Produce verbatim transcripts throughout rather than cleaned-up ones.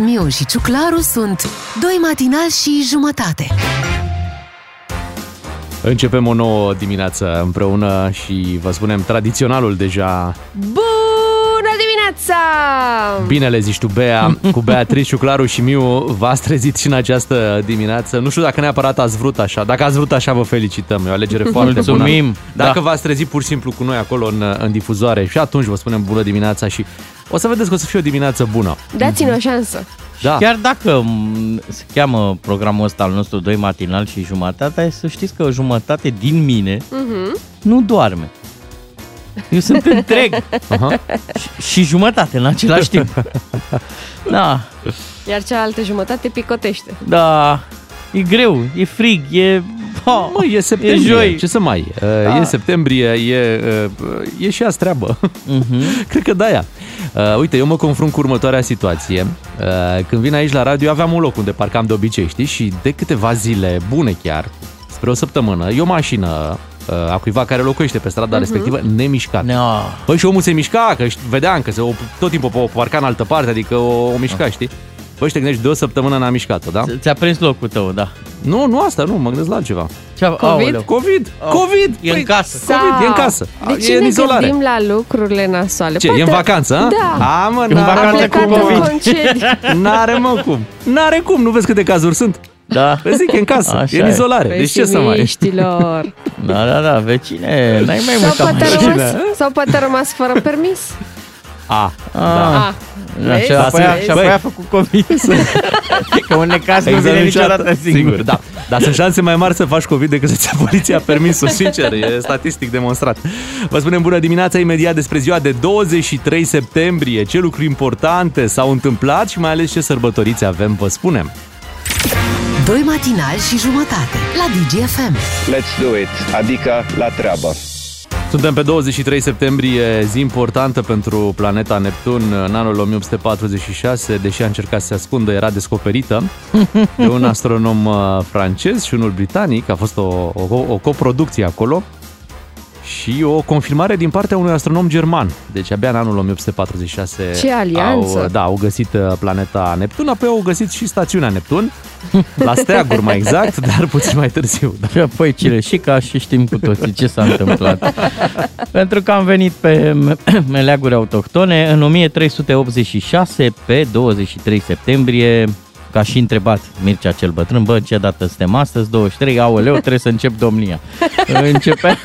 Miu și Ciuclaru sunt doi matinali și jumătate. Începem o nouă dimineață împreună și vă spunem tradiționalul deja. Bună dimineața! Bine le zici tu, Bea, cu Beatrice, Ciuclaru și Miu. V-ați trezit și în această dimineață. Nu știu dacă neapărat ați vrut așa. Dacă ați vrut așa, vă felicităm. E o alegere foarte bună. Mulțumim! Dacă da. v-ați trezit pur și simplu cu noi acolo în, în difuzoare și atunci vă spunem bună dimineața și o să vedeți că o să fie o dimineață bună. Dați-ne o șansă. Da. Chiar dacă se cheamă programul ăsta al nostru doi matinal și jumătate, să știți că o jumătate din mine uh-huh. nu doarme. Eu sunt întreg uh-huh. și, și jumătate în același timp. Da. Iar cealaltă jumătate picotește. Da, e greu, e frig, e... Oh, măi, e septembrie, e joi. Ce să mai e? Da. E septembrie, e, e și azi treabă. Uh-huh. Cred că de-aia. Uite, eu mă confrunt cu următoarea situație. Când vin aici la radio, aveam un loc unde parcam de obicei, știi? Și de câteva zile bune chiar, spre o săptămână, e o mașină a cuiva care locuiește pe strada uh-huh. respectivă nemișcat. No. Păi și omul se mișca, că vedeam că se, tot timpul o parca în altă parte, adică o, o mișca, uh. știi? Păi și te gândești, de o săptămână n-am mișcat-o, da? Ți-a prins locul tău, da. Nu, nu asta, nu, mă gândesc la altceva. Ce-a... COVID? Aoleu. COVID, oh. COVID! E în casă. Sau... COVID, e în casă. De ce e ne izolare. Gândim la lucrurile nasoale? Ce, poate... e în vacanță, a? Da. A, mă, în vacanță cu COVID. N-are, mă, cum. N-are cum, nu vezi câte cazuri sunt? Da. Vezi că e în casă, așa e în izolare. Păi deci ce să mai... Da, da, da, vecine, n-ai mai mult am vecine. Sau poate a rămas fără permis? A, a, da. a. Și apoi a făcut COVID. Că un necaz nu vine niciodată singur, singur da. Dar sunt șanse mai mari să faci COVID decât să-ți ia poliția permisul, sincer. E statistic demonstrat. Vă spunem bună dimineața imediat despre ziua de douăzeci și trei septembrie. Ce lucruri importante s-au întâmplat și mai ales ce sărbătoriți avem, vă spunem. Doi matinali și jumătate la Digi F M. Let's do it, adică la treabă. Suntem pe douăzeci și trei septembrie, zi importantă pentru planeta Neptun. În anul o mie opt sute patruzeci și șase, deși a încercat să se ascundă, era descoperită de un astronom francez și unul britanic. A fost o, o, o coproducție acolo și o confirmare din partea unui astronom german. Deci abia în anul o mie opt sute patruzeci și șase Ce alianță! Au, da, au găsit planeta Neptun, apoi au găsit și stațiunea Neptun, la Steaguri mai exact, dar puțin mai târziu. Și apoi cireșica și știm cu toții ce s-a întâmplat. Pentru că am venit pe meleaguri autohtone în o mie trei sute optzeci și șase, pe douăzeci și trei septembrie, ca și întrebat Mircea cel Bătrân, bă, ce dată suntem astăzi, douăzeci și trei, aoleu, trebuie să încep domnia. Începea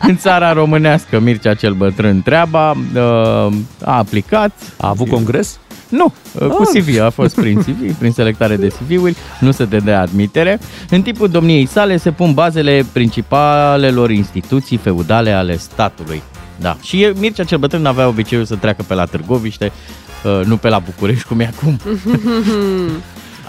în țara românească Mircea cel Bătrân treaba, a aplicat. A avut congres? Nu, cu C V, a fost prin C V, prin selectare de C V-uri, nu se te dea admitere. În timpul domniei sale se pun bazele principalelor instituții feudale ale statului. Da. Și Mircea cel Bătrân avea obiceiul să treacă pe la Târguviște, nu pe la București, cum e acum.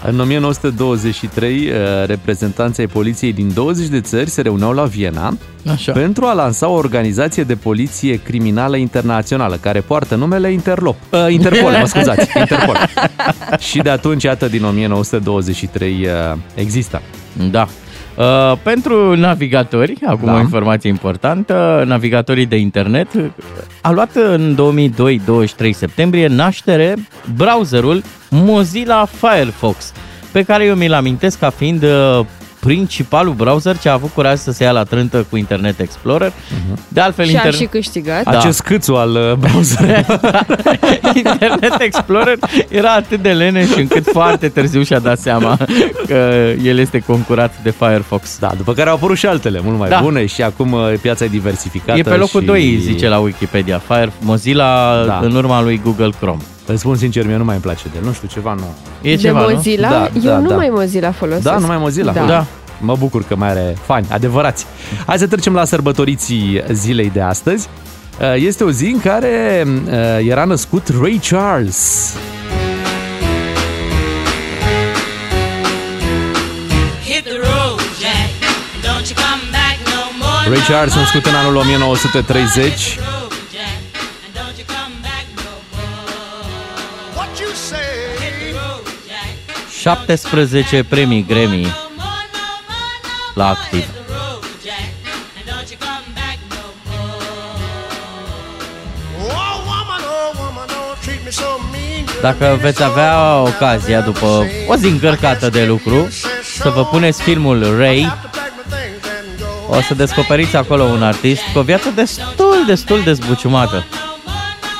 În o mie nouă sute douăzeci și trei, reprezentanții poliției din douăzeci de țări se reuneau la Viena. Așa. Pentru a lansa o organizație de poliție criminală internațională, care poartă numele Interlop, uh, Interpol, mă scuzați, Interpol. Și de atunci, iată, din o mie nouă sute douăzeci și trei există. Da. Uh, pentru navigatori, acum da. o informație importantă, navigatorii de internet, a luat în două mii doi, douăzeci și trei septembrie, naștere browserul Mozilla Firefox, pe care eu mi-l amintesc ca fiind uh, principalul browser ce a avut curaj să se ia la trântă cu Internet Explorer. Uh-huh. De altfel, și a inter... și câștigat. Da. Acest Cîțu al uh, browserului. Internet Explorer era atât de leneș încât foarte târziu și-a dat seama că el este concurat de Firefox. Da, după care au apărut și altele mult mai da. bune și acum piața e diversificată. E pe locul și... doi, zice la Wikipedia. Fire... Mozilla da. în urma lui Google Chrome. Vă spun sincer, mie nu mai îmi place de el, nu știu, ceva nou. E ceva, de Mozilla? Nu? Da, eu da, nu da. mai Mozilla folosesc. Da, nu mai Mozilla. Da. da. Mă bucur că mai are fani adevărați. Hai să trecem la sărbătoriții zilei de astăzi. Este o zi în care era născut Ray Charles. Ray Charles, născut în anul o mie nouă sute treizeci. șaptesprezece premii Grammy la activ. Dacă veți avea ocazia, după o zi încărcată de lucru, să vă puneți filmul Ray, o să descoperiți acolo un artist cu o viață destul, destul de zbuciumată.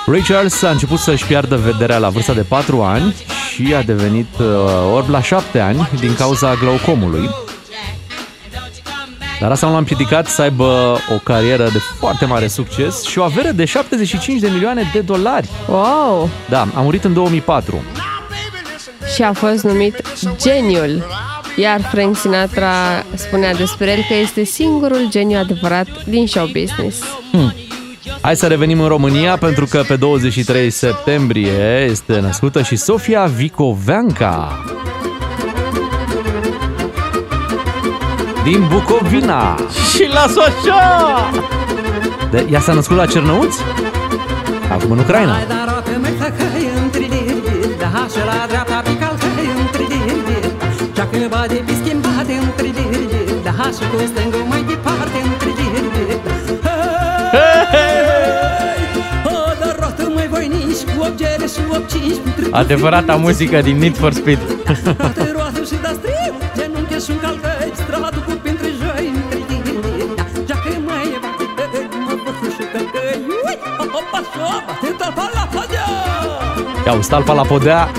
Ray Charles a început să-și piardă vederea la vârsta de patru ani și a devenit orb la șapte ani din cauza glaucomului. Dar asta nu l-a împiedicat să aibă o carieră de foarte mare succes și o avere de șaptezeci și cinci de milioane de dolari. Wow! Da, a murit în două mii patru. Și a fost numit geniul. Iar Frank Sinatra spunea despre el că este singurul geniu adevărat din show business. Hmm. Hai să revenim în România, pentru că pe douăzeci și trei septembrie este născută și Sofia Vicoveanca din Bucovina. Și las-o așa! De, ea s-a născut la Cernăuți? Acum în Ucraina. Adevărata muzică din Need for Speed. Iau, stalpa la podea,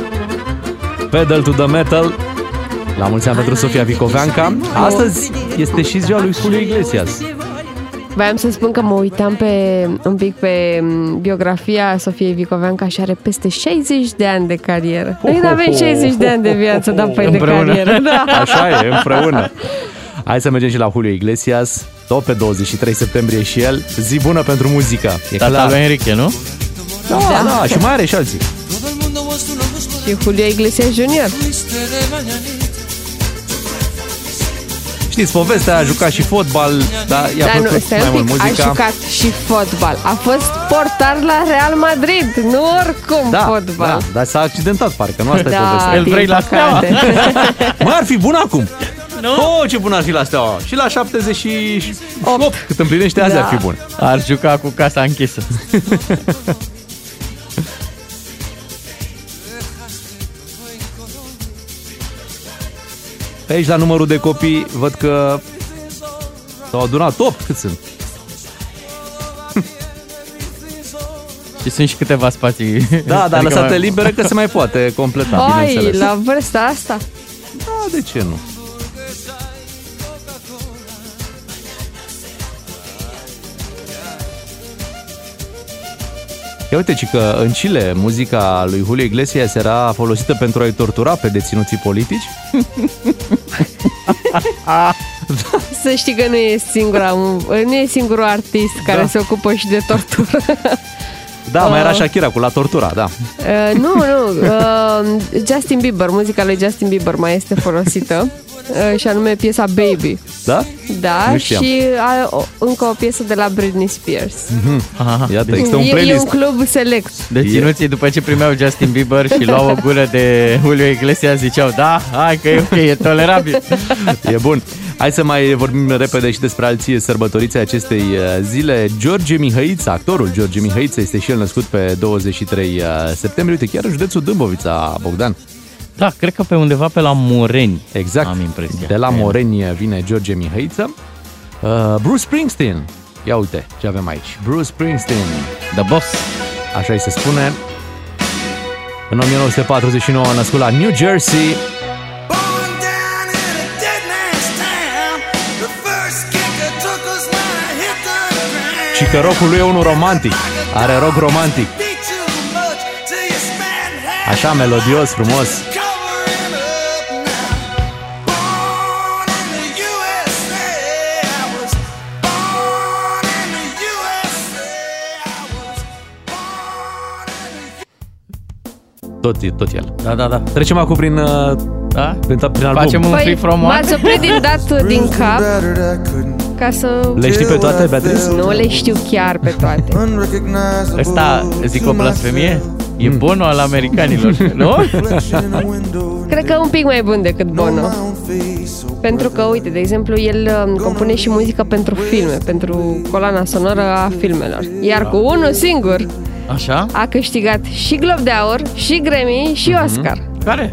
pedal to the metal. La mulți ani pentru Sofia Vicoveanca. Astăzi este și ziua lui Julio Iglesias. Voiam să spun că mă uitam pe, un pic pe biografia Sofiei Vicoveanca și are peste șaizeci de ani de carieră. Noi nu avem șaizeci de ani de viață, dar păi de carieră. Da. Așa e, împreună. Hai să mergem și la Julio Iglesias, tot pe douăzeci și trei septembrie și el. Zi bună pentru muzică. E tata lui Enrique, nu? Da, da, da, și mai are și alții. Și Julio Iglesias Junior. Știți, povestea, a jucat și fotbal, dar i-a dar plăcut nu, mai mult muzica. A jucat și fotbal. A fost portar la Real Madrid, nu oricum da, fotbal. Da, dar s-a accidentat, parcă, nu asta da, e povestea. El vrei la Steaua. Mai ar fi bun acum. Nu? Oh, ce bun ar fi la Steaua. Și la șaptezeci și opt, cât împlinește azi, da, ar fi bun. Ar juca cu casa închisă. Pe aici, la numărul de copii, văd că s-au adunat opt. Cât sunt? Și sunt și câteva spații. Da, dar adică lăsate mai... liberă, că se mai poate completa. Ai, la vârsta asta? Da, de ce nu? Ia uite că în Chile muzica lui Julio Iglesias era folosită pentru a-i tortura pe deținuții politici. Să știi că nu e, singura, nu e singurul artist care da. se ocupă și de tortură. Da, mai era Shakira cu La Tortura, da. Uh, nu, nu. Uh, Justin Bieber, muzica lui Justin Bieber mai este folosită. Uh, și anume piesa Baby. Da? Da, și a, o, încă o piesă de la Britney Spears. Mm-hmm. Aha, iată, există un playlist. E, e un club select. Deci ținuții, după ce primeau Justin Bieber și luau o gură de Julio Iglesias, ziceau, da, hai că e ok, e tolerabil. E bun. Hai să mai vorbim repede și despre alții sărbătoriții acestei zile. George Mihăiță, actorul George Mihăiță, este și el născut pe douăzeci și trei septembrie. Uite, chiar în județul Dâmbovița, Bogdan. Da, cred că pe undeva pe la Moreni. Exact, am impresia. De la Moreni vine George Mihăiță. uh, Bruce Springsteen. Ia uite ce avem aici. Bruce Springsteen, The Boss, așa îi se spune. În o mie nouă sute patruzeci și nouă a născut la New Jersey. Și că rock-ul lui e unul romantic. Are rock romantic. Așa, melodios, frumos. Tot, tot el. Da, da, da. Trecem acum prin, da? prin, prin album. Facem un păi, free from one. M-ați oprit din datul din cap. Ca să... Le știi pe toate, Beatriz? Nu le știu chiar pe toate. Ăsta, zic o blasfemie? E mm. Bono al americanilor, nu? Cred că un pic mai bun decât Bono. Pentru că, uite, de exemplu, el compune și muzică pentru filme, pentru coloana sonoră a filmelor. Iar cu unul singur Așa? A câștigat și Glob de Aur, și Grammy, și Oscar. Mm-hmm. Care?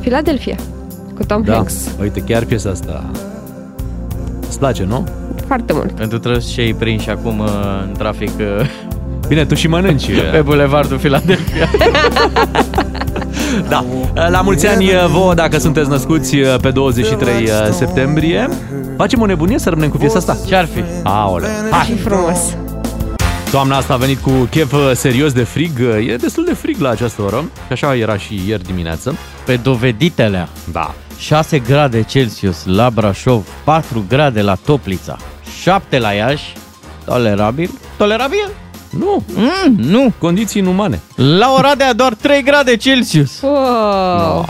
Philadelphia, cu Tom da. Hanks. Uite, chiar piesa asta îți place, nu? Foarte mult. Pentru trăși și prinși acum în trafic. Bine, tu și mănânci. Pe bulevardul Philadelphia. Da. La mulți ani vouă, dacă sunteți născuți pe douăzeci și trei septembrie. Facem o nebunie să rămânem cu piesa asta? Ce-ar fi? Aoleu. Hai! Frumos! Toamna asta a venit cu chef serios de frig. E destul de frig la această oră. Și așa era și ieri dimineață. Pe doveditelea. Da. șase grade Celsius la Brașov, patru grade la Toplița, șapte la Iași. Tolerabil? Tolerabil? Nu, mm, nu. Condiții inumane. La Oradea doar trei grade Celsius. Wow.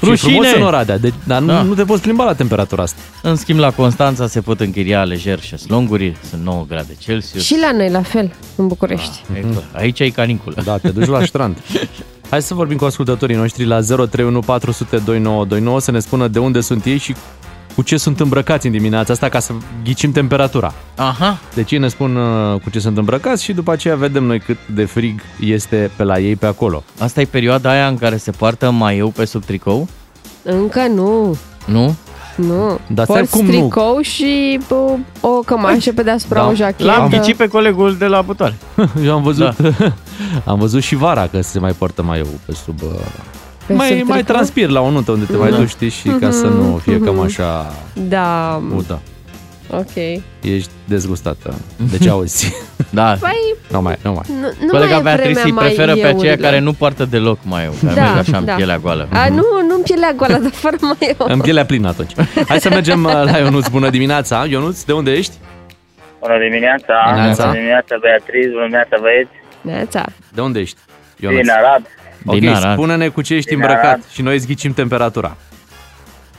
No. Și frumos în Oradea, deci, dar da. nu, nu te poți plimba la temperatura asta. În schimb, la Constanța se pot închiria lejer șezlonguri, sunt nouă grade Celsius. Și la noi la fel, în București. Da, mm-hmm. Aici e caniculă. Da, te duci la strand. Hai să vorbim cu ascultătorii noștri la zero trei unu patru zero zero doi nouă doi nouă, să ne spună de unde sunt ei și cu ce sunt îmbrăcați în dimineața asta, ca să ghicim temperatura. Aha. Deci ei ne spun uh, cu ce sunt îmbrăcați și după aceea vedem noi cât de frig este pe la ei pe acolo. Asta e perioada aia în care se poartă maieu pe sub tricou? Încă nu. Nu? Nu. Dar porți cum tricou nu? Și bă, o cămașă pe deasupra, da. O jachetă. L-am ghicit pe colegul de la butoare. Eu am văzut, da. Am văzut și vara că se mai poartă maieu pe sub... Uh... Mai, mai transpir la o nuntă unde te mai duci, știi, și ca să nu fie cam așa. Da. Udă. Ok. Ești dezgustată. Deci auzi. Da. Păi, nu mai, nu mai. Nu, nu Colega mai Beatrice îi preferă pe aceea la... care nu poartă deloc maieu, care da, merge așa da. în pielea goală. A, nu, nu în pielea goală, dar fără maieu. În pielea plină atunci. Hai să mergem la Ionuț. Bună dimineața. Ionuț, de unde ești? Bună dimineața. Dimineața. Bună dimineața, Beatrice. Bună dimineața, băieți. Dimineața. De unde ești, Ionuț? Din Arad. Din ok, Arad. Spune-ne cu ce ești Din îmbrăcat Arad. Și noi zghicim temperatura.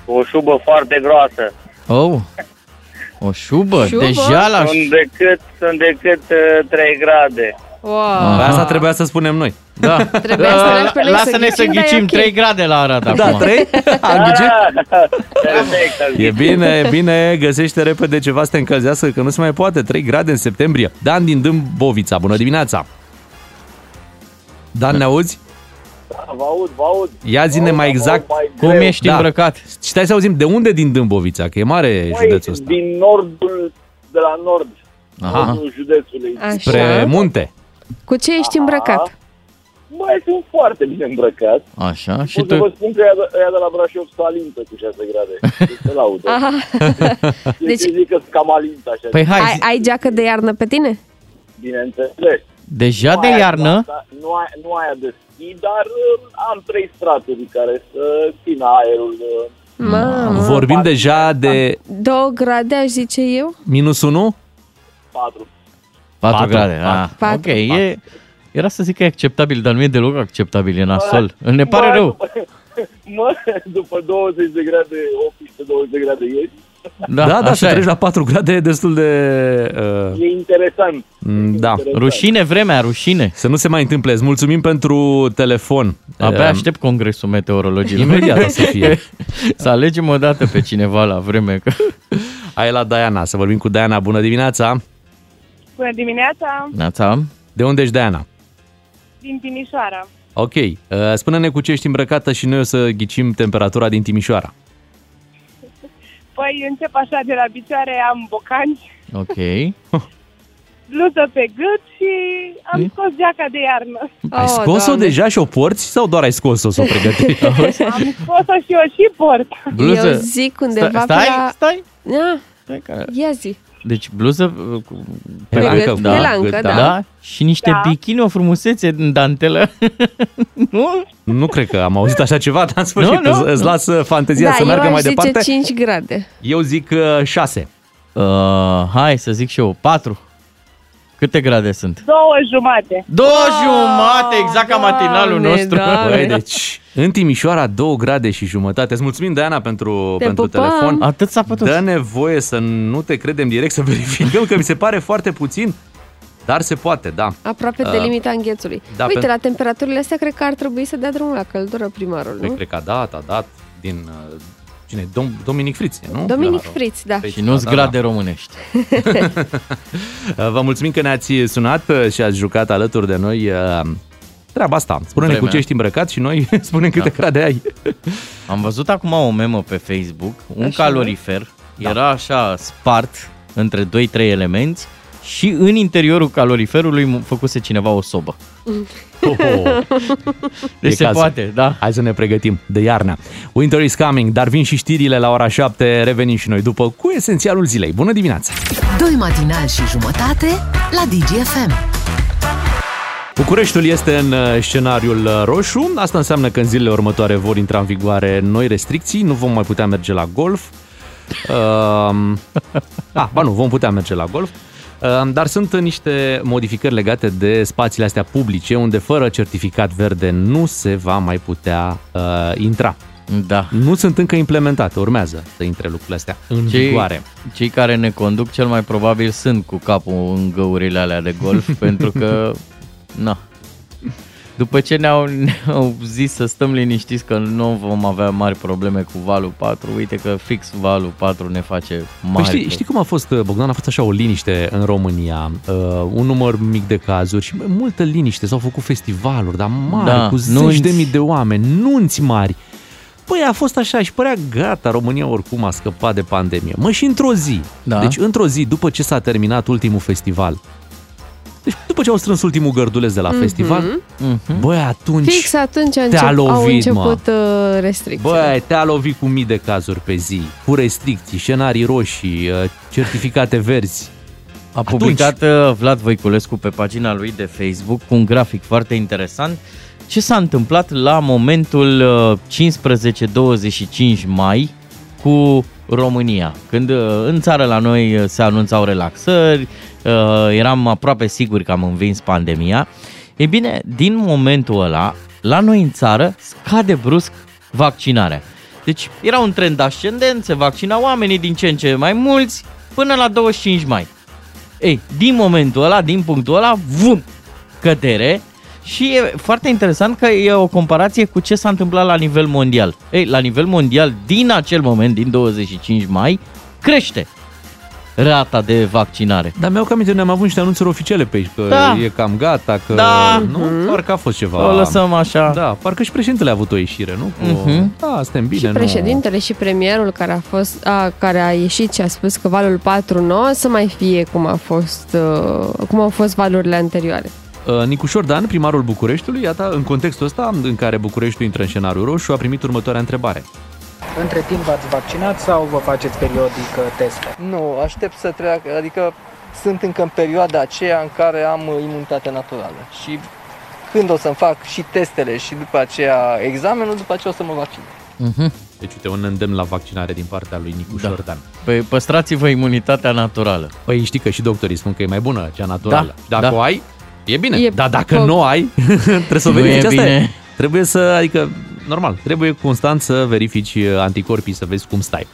O șubă foarte groasă. Oh, o șubă? șubă? Deja la... Sunt decât, sunt decât uh, trei grade. Wow. Asta trebuia să spunem noi. Da. Trebuia să uh, la, Lasă-ne să ghicim, să ghicim okay. trei grade la Arad acum. Da, trei? Am ghicit? E bine, e bine, găsește repede ceva să te încălzească, că nu se mai poate. trei grade în septembrie. Dan din Dâmbovița, bună dimineața. Dan, ne auzi? Vă aud, vă aud. Ia zi-ne mai exact cum ești da. îmbrăcat. Și stai să auzim de unde din Dâmbovița, că e mare Băi, județul ăsta. Din nordul, de la nord, Aha. nordul județului. Așa. Spre munte. Cu ce ești Aha. îmbrăcat? Băi, sunt foarte bine îmbrăcat. Așa, pot și tu... vă spun că ea de la Brașov s-a alintă cu șase grade. Deci laudă. Deci, deci zic că sunt cam alintă așa. Păi hai, ai, ai geacă de iarnă pe tine? Bineînțeles. Deja nu de iarnă? Asta, nu, aia, nu aia de schi, dar am trei straturi care să țină aerul. Mamă. Vorbim patru deja de... două grade, aș zice eu. Minus unu? patru. patru grade, da. Ok, e, era să zic că e acceptabil, dar nu e deloc acceptabil, e nasol. Mă, ne pare mă, rău. Mă, după douăzeci de grade, optsprezece douăzeci de grade ieri. Da, da, da, să treci la patru grade e destul de... Uh... E interesant. Da. Rușine vremea, rușine. Să nu se mai întâmple. Îți mulțumim pentru telefon. Abia aștept congresul meteorologiei. Imediat o să fie. Să alegem o dată pe cineva la vreme. Hai la Diana, să vorbim cu Diana. Bună dimineața! Bună dimineața! Nața. De unde ești, Diana? Din Timișoara. Ok. Spune-ne cu ce ești îmbrăcată și noi o să ghicim temperatura din Timișoara. Păi încep așa de la picioare, am bocanci, okay. bluză pe gât și am scos geaca de iarnă. Ai scos-o Doamne. deja și o porți sau doar ai scos-o să o pregătești? Am scos-o și eu și port. Bluză. Eu zic undeva stai, la... Stai, stai. Da. Ia zi. Deci bluză cu pelancă, da, pelancă da. da. Și niște da. bikini, o frumusețe în dantelă. Nu? Nu cred că am auzit așa ceva, dar în sfârșit no, no. îți las fantezia da, să meargă mai departe. Da, eu zic cinci grade. Eu zic șase. Uh, hai să zic și eu patru. Câte grade sunt? Două jumate. Două oh, jumate, exact ca matinalul nostru. Băi, deci, în Timișoara, două grade și jumătate. Îți mulțumim, Diana, pentru, te pentru telefon. Atât s-a putut. Dă nevoie să nu te credem direct, să verificăm, că mi se pare foarte puțin, dar se poate, da. Aproape uh, de limita înghețului. Da, uite, pe... la temperaturile astea, cred că ar trebui să dea drumul la căldură primarul, nu? Cred că a dat, a dat din... Cine? Dom- Dominic Fritz, nu? Dominic da, Fritz, da. Și nu-ți da, grade da, da. românești. Vă mulțumim că ne-ați sunat și ați jucat alături de noi treaba asta. Spune-ne Vremea. cu ce ești îmbrăcat și noi spunem câte da. grade ai. Am văzut acum o memă pe Facebook, un așa, calorifer, da. era așa spart între doi trei elemente și în interiorul caloriferului făcuse cineva o sobă. Oh, deci se poate, da. Hai să ne pregătim de iarna. Winter is coming, dar vin și știrile la ora șapte. Revenim și noi după cu esențialul zilei. Bună dimineața! Doi matinali și jumătate la Digi F M. Bucureștiul este în scenariul roșu. Asta înseamnă că în zilele următoare vor intra în vigoare noi restricții. Nu vom mai putea merge la golf. uh, a, ba nu, vom putea merge la golf. Dar sunt niște modificări legate de spațiile astea publice, unde fără certificat verde nu se va mai putea uh, intra. Da. Nu sunt încă implementate, urmează să intre lucrurile astea în cei, vigoare. Cei care ne conduc cel mai probabil sunt cu capul în găurile alea de golf, pentru că, na, după ce ne-au, ne-au zis să stăm liniștiți că nu vom avea mari probleme cu valul patru, uite că fix valul patru ne face mari. Păi știi, știi cum a fost, Bogdan? A fost așa o liniște în România, uh, un număr mic de cazuri și multă liniște. S-au făcut festivaluri, dar mari, da, cu zeci de mii de oameni, nunți mari. Păi a fost așa și părea gata, România oricum a scăpat de pandemie. Mă, și într-o zi, da. deci într-o zi după ce s-a terminat ultimul festival, deci după ce au strâns ultimul gărduleț de la mm-hmm. festival, mm-hmm. băi, atunci, fix atunci a încep, lovit, au început uh, restricții. Băi, te-a lovit cu mii de cazuri pe zi, cu restricții, scenarii roșii, uh, certificate verzi. A atunci... publicat uh, Vlad Voiculescu pe pagina lui de Facebook cu un grafic foarte interesant ce s-a întâmplat la momentul uh, cincisprezece douăzeci și cinci mai cu România. Când în țară la noi se anunțau relaxări, eram aproape siguri că am învins pandemia. E bine, din momentul ăla, la noi în țară scade brusc vaccinarea. Deci era un trend ascendent, se vaccinau oamenii din ce în ce mai mulți până la douăzeci și cinci mai. Ei, din momentul ăla, din punctul ăla, vum, cădere. Și e foarte interesant că e o comparație cu ce s-a întâmplat la nivel mondial. Ei, la nivel mondial, din acel moment, din douăzeci și cinci mai, crește rata de vaccinare. Dar mi-au cam ne-am avut niște anunțuri oficiale pe aici, că da. e cam gata, că da. nu, mm-hmm. parcă a fost ceva. O lăsăm așa. Da, parcă și președintele a avut o ieșire, nu? Cu... Mm-hmm. Da, suntem bine. Și președintele nu... și premierul care a, fost, a, care a ieșit și a spus că valul patru nu o să mai fie cum, a fost, cum au fost valurile anterioare. Nicușor Dan, primarul Bucureștiului, iată, în contextul ăsta în care Bucureștiul intră în scenariul roșu, a primit următoarea întrebare. Între timp v-ați vaccinat sau vă faceți periodic teste? Nu, aștept să treacă, adică sunt încă în perioada aceea în care am imunitate naturală și când o să-mi fac și testele și după aceea examenul, după aceea o să mă vaccinez. Mhm. Uh-huh. Deci, uite, un îndemn la vaccinare din partea lui Nicușor da. Dan. Păi, păstrați-vă imunitatea naturală. Păi, știi că și doctorii spun că e mai bună cea naturală. Da, Dacă da. o ai... E bine, e dar dacă pop. nu ai, trebuie să o verifici. Asta e. Trebuie să, adică, normal, trebuie constant să verifici anticorpii, să vezi cum stai.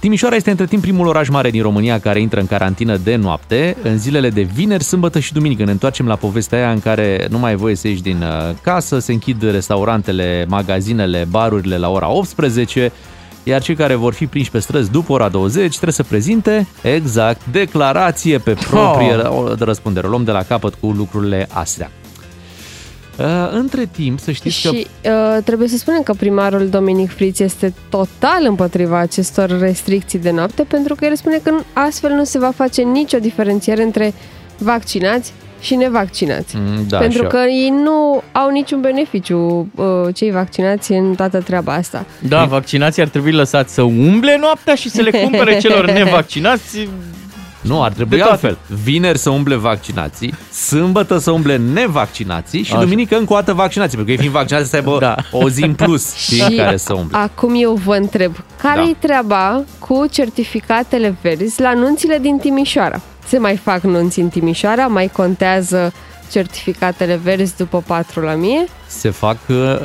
Timișoara este între timp primul oraș mare din România care intră în carantină de noapte. În zilele de vineri, sâmbătă și duminică ne întoarcem la povestea aia în care nu mai e voie să ieși din casă, se închid restaurantele, magazinele, barurile la ora optsprezece, iar cei care vor fi prinși pe străzi după ora douăzeci trebuie să prezinte, exact, declarație pe proprie oh. răspundere. Luăm de la capăt cu lucrurile astea. Uh, între timp, să știți și, că... Și uh, trebuie să spunem că primarul Dominic Fritz este total împotriva acestor restricții de noapte, pentru că el spune că astfel nu se va face nicio diferențiere între vaccinați și nevaccinați. Mm, da, pentru că eu. ei nu au niciun beneficiu, cei vaccinați, în toată treaba asta. Da, vaccinații ar trebui lăsați să umble noaptea și să le cumpere celor nevaccinați. Nu, ar trebui altfel. Vineri să umble vaccinații, sâmbătă să umble nevaccinații și Așa. duminică încă o dată vaccinații, pentru că ei fiind vaccinați să aibă da. o zi în plus și în care să umble. Acum eu vă întreb, care-i da. treaba cu certificatele verzi la anunțile din Timișoara? Se mai fac nunți în Timișoara, mai contează certificatele verzi după patru la mie? Se fac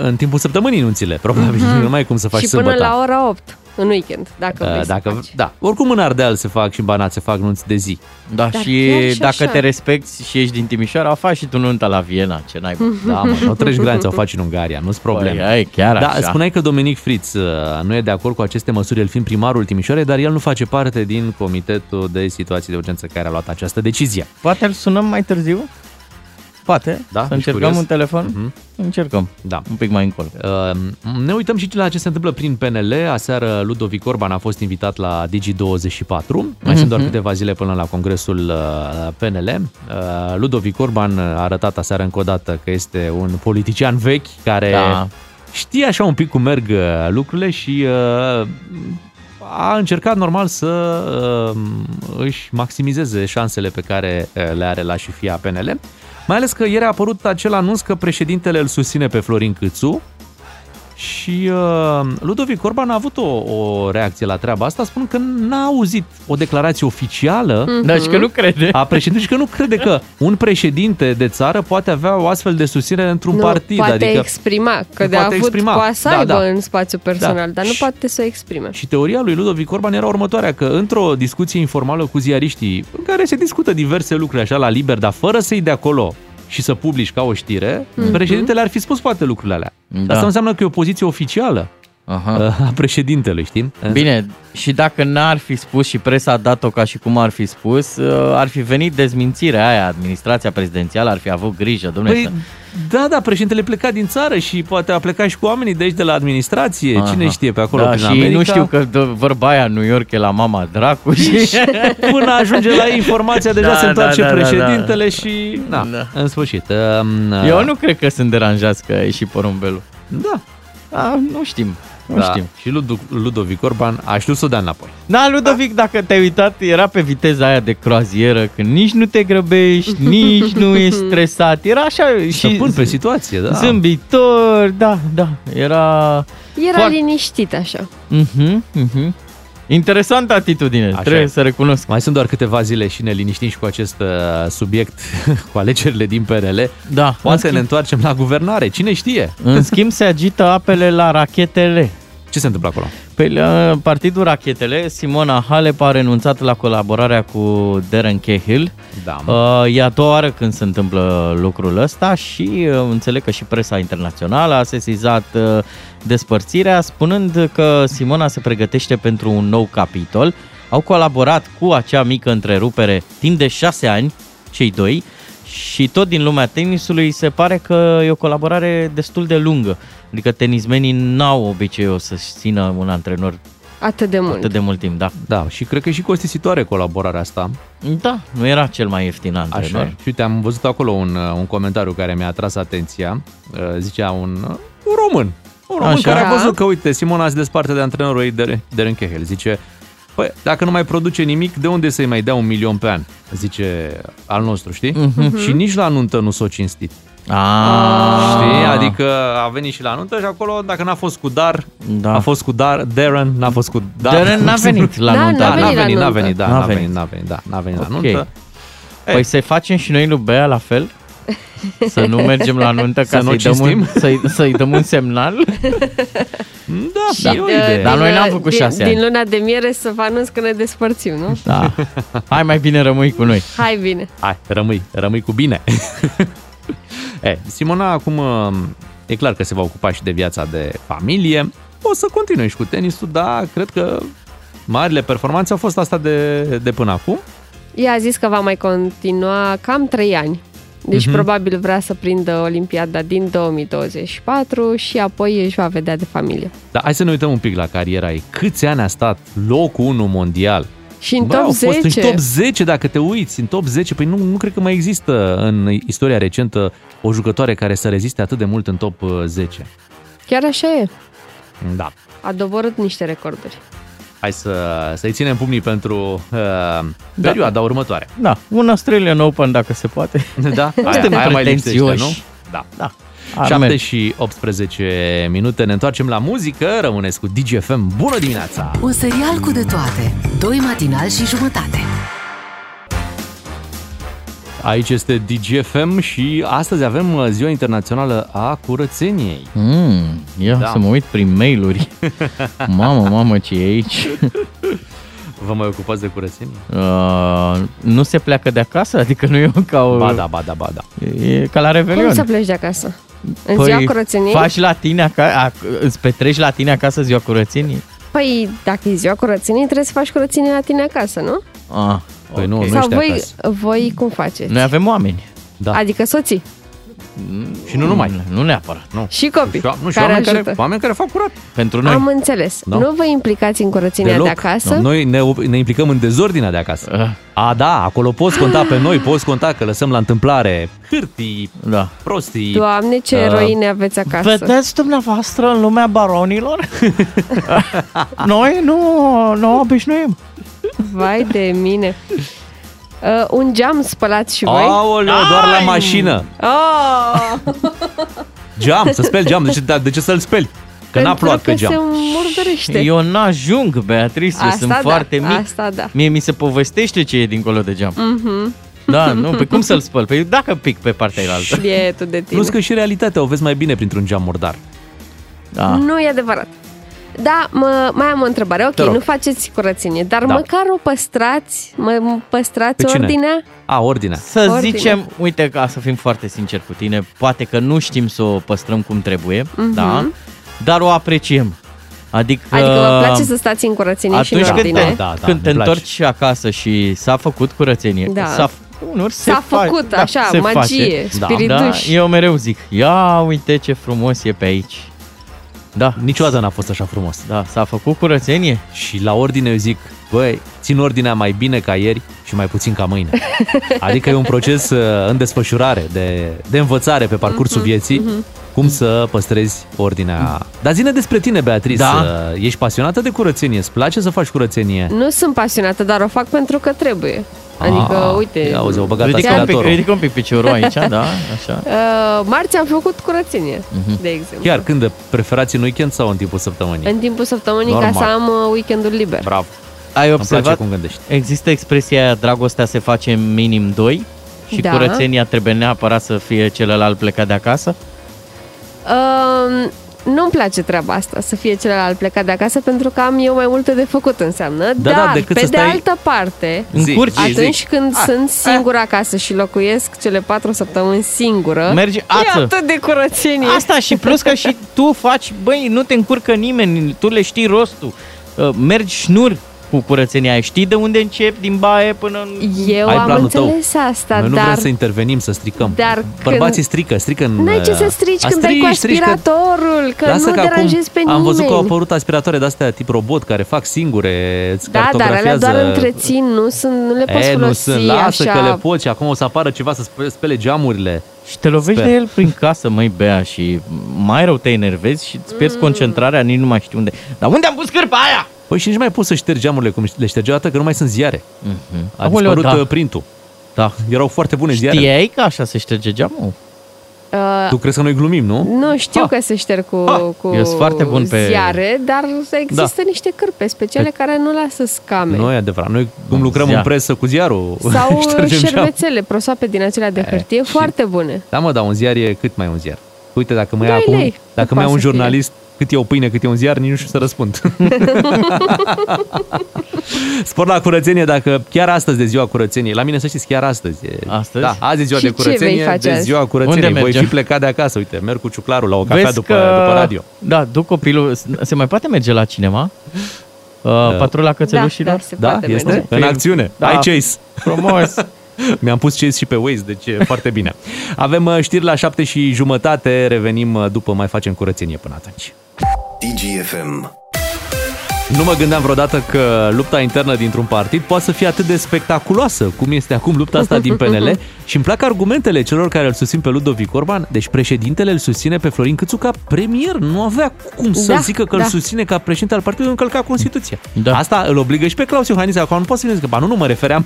în timpul săptămânii nunțile, probabil, mm-hmm. nu mai e cum să faci sâmbătă. Și până sâmbăta. la ora opt. în weekend, dacă uh, vrei dacă, să faci. Da. Oricum în Ardeal se fac și în Banat se fac nunți de zi. Da, dar și dacă așa te respecti și ești din Timișoara, o faci și tu nunta la Viena, ce n-ai. Da, mă, nu treci granița, o faci în Ungaria, nu-s probleme. Păi, ai, chiar da, așa. Spuneai că Dominic Fritz nu e de acord cu aceste măsuri, el fiind primarul Timișoarei, dar el nu face parte din comitetul de situații de urgență care a luat această decizie. Poate îl sunăm mai târziu? Poate, da, să încercăm curios. Un telefon, uh-huh. încercăm, da. Un pic mai încolo. Uh, ne uităm și la ce se întâmplă prin P N L. Aseară Ludovic Orban a fost invitat la Digi douăzeci și patru, uh-huh. mai sunt doar câteva zile până la congresul P N L. Uh, Ludovic Orban a arătat aseară încă o dată că este un politician vechi care da. știe așa un pic cum merg lucrurile și... Uh, a încercat normal să uh, își maximizeze șansele pe care le are la șefia P N L. Mai ales că ieri a apărut acel anunț că președintele îl susține pe Florin Cîțu și uh, Ludovic Orban a avut o, o reacție la treaba asta, spun că n-a auzit o declarație oficială mm-hmm. da, și că nu crede. A președintelui și că nu crede că un președinte de țară poate avea o astfel de susținere într-un nu, partid. Poate adică exprima, că de a avut poate să aibă da, da. în spațiu personal, da. dar nu și, poate să o exprime. Și teoria lui Ludovic Orban era următoarea, că într-o discuție informală cu ziariștii, în care se discută diverse lucruri așa la liber, dar fără să-i de acolo și să publici ca o știre, mm-hmm. președintele ar fi spus poate lucrurile alea. Da. Asta înseamnă că e o poziție oficială Aha. a președintelui, știi? Bine, și dacă n-ar fi spus și presa a dat-o ca și cum ar fi spus, ar fi venit dezmințirea aia, administrația prezidențială ar fi avut grijă, domnule. Păi, da, da, președintele pleca din țară și poate a plecat și cu oamenii de aici de la administrație, Aha. cine știe pe acolo da, prin și America. Și nu știu că vorba aia, New York e la mama dracu și până ajunge la informația deja da, se întoarce da, da, președintele da, da. și na, da. în sfârșit. Um, Eu nu cred că sunt deranjați că a ieșit porumbelul. Da. A, nu știm. Nu da. știm. Și Ludu- Ludovic Orban a știut să o dea înapoi. Da, Ludovic, dacă te-ai uitat, era pe viteza aia de croazieră, când nici nu te grăbești, nici nu ești stresat. Era așa... Să pun pe situație, da. Zâmbitor, da, da. Era... Era fac... liniștit, așa. Mhm, mhm. Interesantă atitudine, Așa. trebuie să recunosc. Mai sunt doar câteva zile și ne liniștim și cu acest uh, subiect, cu alegerile din P N L. Da. Poate schimb... ne întoarcem la guvernare, cine știe? În schimb se agită apele la rachetele. Ce se întâmplă acolo? Păi, la partidul Rachetele, Simona Halep a renunțat la colaborarea cu Darren Cahill. Da, uh, e a doua oară când se întâmplă lucrul ăsta și uh, înțeleg că și presa internațională a sesizat uh, despărțirea, spunând că Simona se pregătește pentru un nou capitol. Au colaborat cu acea mică întrerupere timp de șase ani, cei doi, și tot din lumea tenisului se pare că e o colaborare destul de lungă. Adică tenismenii n-au obiceiul să-și țină un antrenor atât de mult, atât de mult timp. Da. da, și cred că e și costisitoare colaborarea asta. Da, nu era cel mai ieftin antrenor. Așa. Și uite, am văzut acolo un, un comentariu care mi-a atras atenția. Zicea un, un român, un român Așa. care a văzut că, uite, Simona se desparte de antrenorul ei de Darren Cahill. Zice... Păi, dacă nu mai produce nimic, de unde să-i mai dea un milion pe an? Zice al nostru, știi? Uh-huh. Și nici la nuntă nu s-o cinstit. Ah. Știi? Adică a venit și la nuntă și acolo, dacă n-a fost cu dar, da. a fost cu dar, Darren n-a fost cu dar. Darren n-a venit la nuntă. Da, n-a venit, n-a venit, da, n-a venit, n-a venit, da, n-a venit la nuntă. Păi să facem și noi lui Bea la fel? Să nu mergem la nuntă ca să să-i, dăm un, să-i, să-i dăm un semnal. Da, și, da. Uh, dar noi n-am făcut din, șase ani. Din luna de miere să vă anunț că ne despărțim, nu? Da. Hai mai bine rămâi cu noi. Hai bine. Hai, rămâi, rămâi cu bine. e, Simona acum e clar că se va ocupa și de viața de familie. O să continui și cu tenisul, dar cred că marile performanțe au fost asta de, de până acum. Ea a zis că va mai continua cam trei ani. Deci, mm-hmm. probabil vrea să prindă Olimpiada din două mii douăzeci și patru și apoi își va vedea de familie. Dar hai să ne uităm un pic la cariera ei. Câți ani a stat locul unu mondial? Și în Bă, top zece. Au fost în top zece, dacă te uiți, în top zece. Păi nu, nu cred că mai există în istoria recentă o jucătoare care să reziste atât de mult în top zece. Chiar așa e. Da. A doborât niște recorduri. Hai să, să-i ținem pumnii pentru uh, perioada da. următoare. Da, un Australian Open dacă se poate. Da, aia, aia mai lipsește, nu? Da, da. șapte și optsprezece minute, ne întoarcem la muzică, rămâneți cu Digi F M. Bună dimineața! Un serial cu de toate, doi matinali și jumătate. Aici este Digi F M și astăzi avem Ziua Internațională a Curățeniei. Mm, ia da. Să mă uit prin mail-uri. Mamă, mamă, ce e aici? Vă mai ocupați de curățenie? Uh, nu se pleacă de acasă? Adică nu e ca o... Ba da, ba da, ba da. E ca la Revelion. Cum să pleci de acasă? În păi ziua curățeniei? Faci la tine acasă, îți petreci la tine acasă ziua curățeniei? Păi dacă e ziua curățeniei, trebuie să faci curățenie la tine acasă, nu? Ah, păi okay. Nu, nu. Sau voi, voi cum faceți? Noi avem oameni. Da. Adică soții. Și nu numai, nu neapărat, nu. Și copii, nu, și care oameni ajută. Care, oameni care fac curat pentru noi. Am înțeles. Da. Nu vă implicați în curățenia Deloc. De acasă? No. Noi ne, ne implicăm în dezordinea de acasă. Uh. A, da, acolo poți conta pe noi, poți conta că lăsăm la întâmplare hârtii, da. Prostii. Doamne, ce eroine uh. aveți acasă. Vedeți dumneavoastră în lumea baronilor? Noi nu, nu obișnuim. Vai de mine. Uh, un geam spălat și voi? Aoleu, doar la mașină. Oh. Geam, să speli geam, de ce, de ce să-l speli? Că n-a plouat pe geam. Pentru că se murdărește. Eu n-ajung, Beatrice, asta sunt da, foarte mic. Asta da. Mie mi se povestește ce e dincolo de geam. Uh-huh. Da, nu, pe cum să-l spăl? Păi dacă pic pe partea ailaltă. Șlietul de tine. Plus că și realitatea o vezi mai bine printr-un geam murdar. Da. Nu e adevărat. Da, mă, mai am o întrebare. Ok, nu faceți curățenie, dar da. Măcar o păstrați, mă, păstrați ordinea? A, ordinea. Să ordine. Zicem, uite, ca să fim foarte sinceri cu tine, poate că nu știm să o păstrăm cum trebuie, uh-huh. da, dar o apreciem. Adică, adică vă place să stați în curățenie și în ordine? Atunci da, da, da, când te întorci acasă și s-a făcut curățenie, da. s-a Unor se S-a făcut, fa- așa, da, magie, face. Spiriduși. Da, eu mereu zic, ia uite ce frumos e pe aici. Da, niciodată n-a fost așa frumos. Da, s-a făcut curățenie. Și la ordine eu zic, băi, țin ordinea mai bine ca ieri și mai puțin ca mâine. Adică e un proces în desfășurare, de, de învățare pe parcursul uh-huh, vieții, uh-huh. cum să păstrezi ordinea. Dar zi-ne despre tine, Beatrice, da. Ești pasionată de curățenie? Îți place să faci curățenie? Nu sunt pasionată, dar o fac pentru că trebuie. Adică, ah, uite... Auzi, au băgat aspiratorul. Ridică un pic piciorul aici, da? Așa. Uh, marți am făcut curățenie, uh-huh. de exemplu. Chiar când? Preferați în weekend sau în timpul săptămânii? În timpul săptămânii, normal. Ca să am weekendul liber. Bravo. Ai observat? Cum gândești. Există expresia aia, dragostea se face minim doi și da. Curățenia trebuie neapărat să fie celălalt plecat de acasă? Uh, Nu-mi place treaba asta, să fie celălalt plecat de acasă, pentru că am eu mai multe de făcut înseamnă. Da, dar, da, pe de altă parte, zi, curci, atunci zi. Când a, sunt singură a. acasă și locuiesc cele patru săptămâni singură, mergi ață. E atât de curățenie. Asta și plus că și tu faci, băi, nu te încurcă nimeni, tu le știi rostul, mergi șnur cu curățenia, știi de unde încep, din baie până în... Eu ai am înțeles tău. Asta, noi nu dar... nu vrem să intervenim, să stricăm. Dar bărbații când... strică, strică în... N-ai ce să strici a, când strici, ai cu aspiratorul, că, că nu deranjezi pe nimeni. Am văzut că au apărut aspiratoare de-astea tip robot, care fac singure, îți da, cartografiază... Da, dar alea doar întrețin, nu, sunt, nu le poți e, folosi nu sunt, lasă așa. Că le poți, acum o să apară ceva să spele geamurile. Și te lovești Sper. De el prin casă, măi, Bea, și mai rău te enervezi și îți pierzi mm. concentrarea, nici nu mai știu unde. Dar unde am pus cârpa aia? Păi și nici mai poți să ștergi geamurile cum le ștergeau odată, că nu mai sunt ziare. Mm-hmm. A Aoleu, dispărut da. Printul. Da. Erau foarte bune Știai ziare. Știai că așa se șterge geamul? Uh, tu crezi că noi glumim, nu? Nu, știu ha. Că se șterg cu, cu pe... ziare, dar există da. Niște cârpe speciale pe... care nu lasă scame. Nu e adevărat. Noi cum lucrăm Ziar. În presă cu ziarul, sau șervețele, prosoape din acelea de hârtie, foarte și... bune. Da, mă, dar un ziar e cât mai un ziar. Uite, dacă mă ia acum, dacă mă ia un jurnalist... Cât e o pâine, cât e un ziar, nici nu știu să răspund. Spor la curățenie, dacă chiar astăzi de ziua curățeniei. La mine să știți, chiar astăzi. Astăzi? Da, azi e ziua și de curățenie, de ziua curățeniei. Voi fi plecat de acasă, uite, merg cu ciuclarul la o cafea după, că... după radio. Da, duc copilul, se mai poate merge la cinema? Uh, uh, patrula cățelușilor? Da, da, da este merge. În acțiune. Da. Ai Chase. Frumos. Mi-am pus Chase și pe Waze, deci e foarte bine. Avem știri la șapte și jumătate, revenim după, mai facem curățenie până atunci. D G F M. Nu mă gândeam vreodată că lupta internă dintr-un partid poate să fie atât de spectaculoasă cum este acum lupta asta din P N L și îmi plac argumentele celor care îl susțin pe Ludovic Orban. Deci președintele îl susține pe Florin Cîțu ca premier. Nu avea cum să da, zică că da. Îl susține ca președinte al partidului, încălca Constituția. Da. Asta îl obligă și pe Klaus Iohannis. Acum nu pot să-mi zic că, ba nu, nu mă refeream.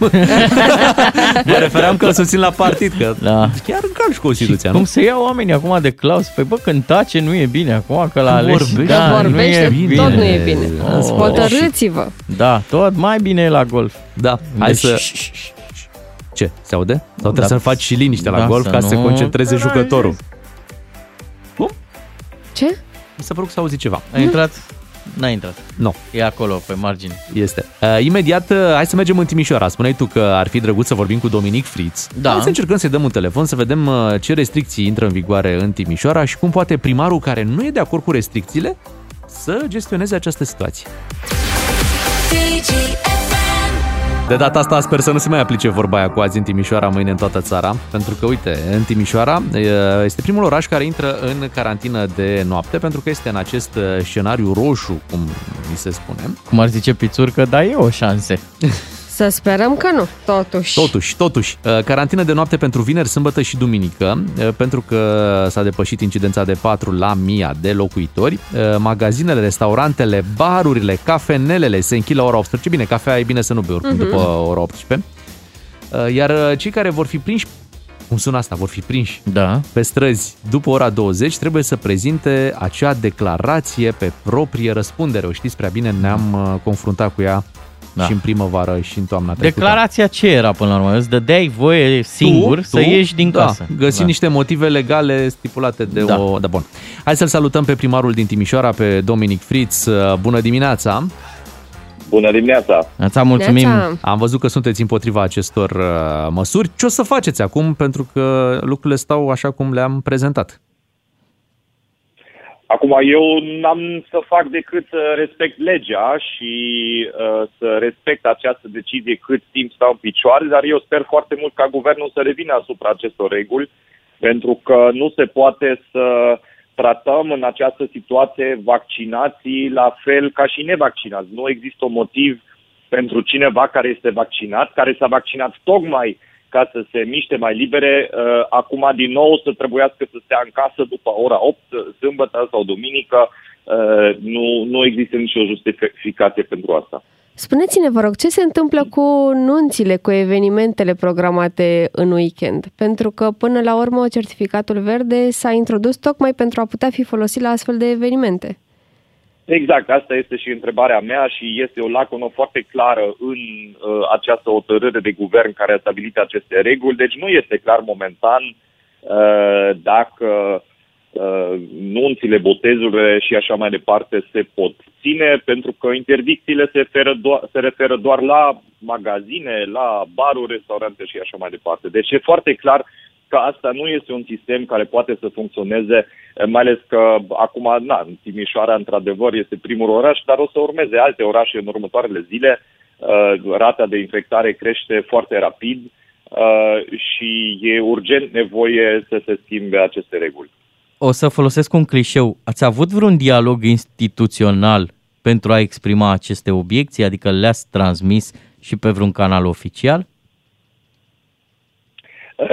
Mă refeream că îl susțin la partid, că da. Chiar încalci Constituția. Și nu? Cum se iau oamenii acum de Klaus? Păi bă, când tace nu e bine acum, că la ales. Vorbește, da, vorbește, nu e bine. Tot nu e bine. Oh. Hotărâți-vă. Da, tot mai bine la golf. Da, hai să... ce? Se aude? Sau trebuie da, să-l faci și liniște da, la golf ca să se concentreze jucătorul. Cum? Ce? Mi s-a părut că s-auzi ceva. A intrat? N-a intrat. Nu. E acolo, pe margine. Este. Uh, imediat, uh, hai să mergem în Timișoara. Spuneai tu că ar fi drăguț să vorbim cu Dominic Fritz. Da. Hai să încercăm să-i dăm un telefon, să vedem uh, ce restricții intră în vigoare în Timișoara și cum poate primarul care nu e de acord cu restricțiile să gestioneze această situație. De data asta sper să nu se mai aplice vorba aia cu azi în Timișoara, mâine în toată țara. Pentru că, uite, în Timișoara este primul oraș care intră în carantină de noapte, pentru că este în acest scenariu roșu, cum mi se spune. Cum ar zice Pițurcă, da, e o șanse. Să sperăm că nu, totuși. Totuși, totuși. Carantină de noapte pentru vineri, sâmbătă și duminică, pentru că s-a depășit incidența de patru la mia de locuitori. Magazinele, restaurantele, barurile, cafenelele se închid la ora optsprezece. Bine, cafea e bine să nu bei oricum uh-huh. după ora optsprezece. Iar cei care vor fi prinși, cum sună asta, vor fi prinși da. pe străzi după ora douăzeci, trebuie să prezinte acea declarație pe proprie răspundere. O știți prea bine, ne-am confruntat cu ea. Da. Și în primăvară și în toamna trecută. Declarația ce era până la urmă? Îți dădeai voie singur tu, să tu? ieși din casă. Da. Găsi da. niște motive legale stipulate de da. o... Da, bun. Hai să-l salutăm pe primarul din Timișoara, pe Dominic Fritz. Bună dimineața! Bună dimineața! Ața, mulțumim! Dimineața. Am văzut că sunteți împotriva acestor măsuri. Ce o să faceți acum? Pentru că lucrurile stau așa cum le-am prezentat. Acum, eu n-am să fac decât să respect legea și uh, să respect această decizie cât timp stau în picioare, dar eu sper foarte mult ca guvernul să revină asupra acestor reguli, pentru că nu se poate să tratăm în această situație vaccinații la fel ca și nevaccinați. Nu există un motiv pentru cineva care este vaccinat, care s-a vaccinat tocmai ca să se miște mai libere, uh, acum din nou să trebuiască să stea în casă după ora opt, sâmbătă sau duminică, uh, nu, nu există nicio justificație pentru asta. Spuneți-ne, vă rog, ce se întâmplă cu nunțile, cu evenimentele programate în weekend? Pentru că, până la urmă, certificatul verde s-a introdus tocmai pentru a putea fi folosit la astfel de evenimente. Exact, asta este și întrebarea mea și este o lacună foarte clară în uh, această hotărâre de guvern care a stabilit aceste reguli. Deci nu este clar momentan uh, dacă uh, nunțile, botezurile și așa mai departe se pot ține, pentru că interdicțiile se referă, do- se referă doar la magazine, la baruri, restaurante și așa mai departe. Deci e foarte clar că asta nu este un sistem care poate să funcționeze, mai ales că acum, na, Timișoara, într-adevăr, este primul oraș, dar o să urmeze alte orașe în următoarele zile. Uh, rata de infectare crește foarte rapid uh, și e urgent nevoie să se schimbe aceste reguli. O să folosesc un clișeu. Ați avut vreun dialog instituțional pentru a exprima aceste obiecții? Adică le-ați transmis și pe vreun canal oficial?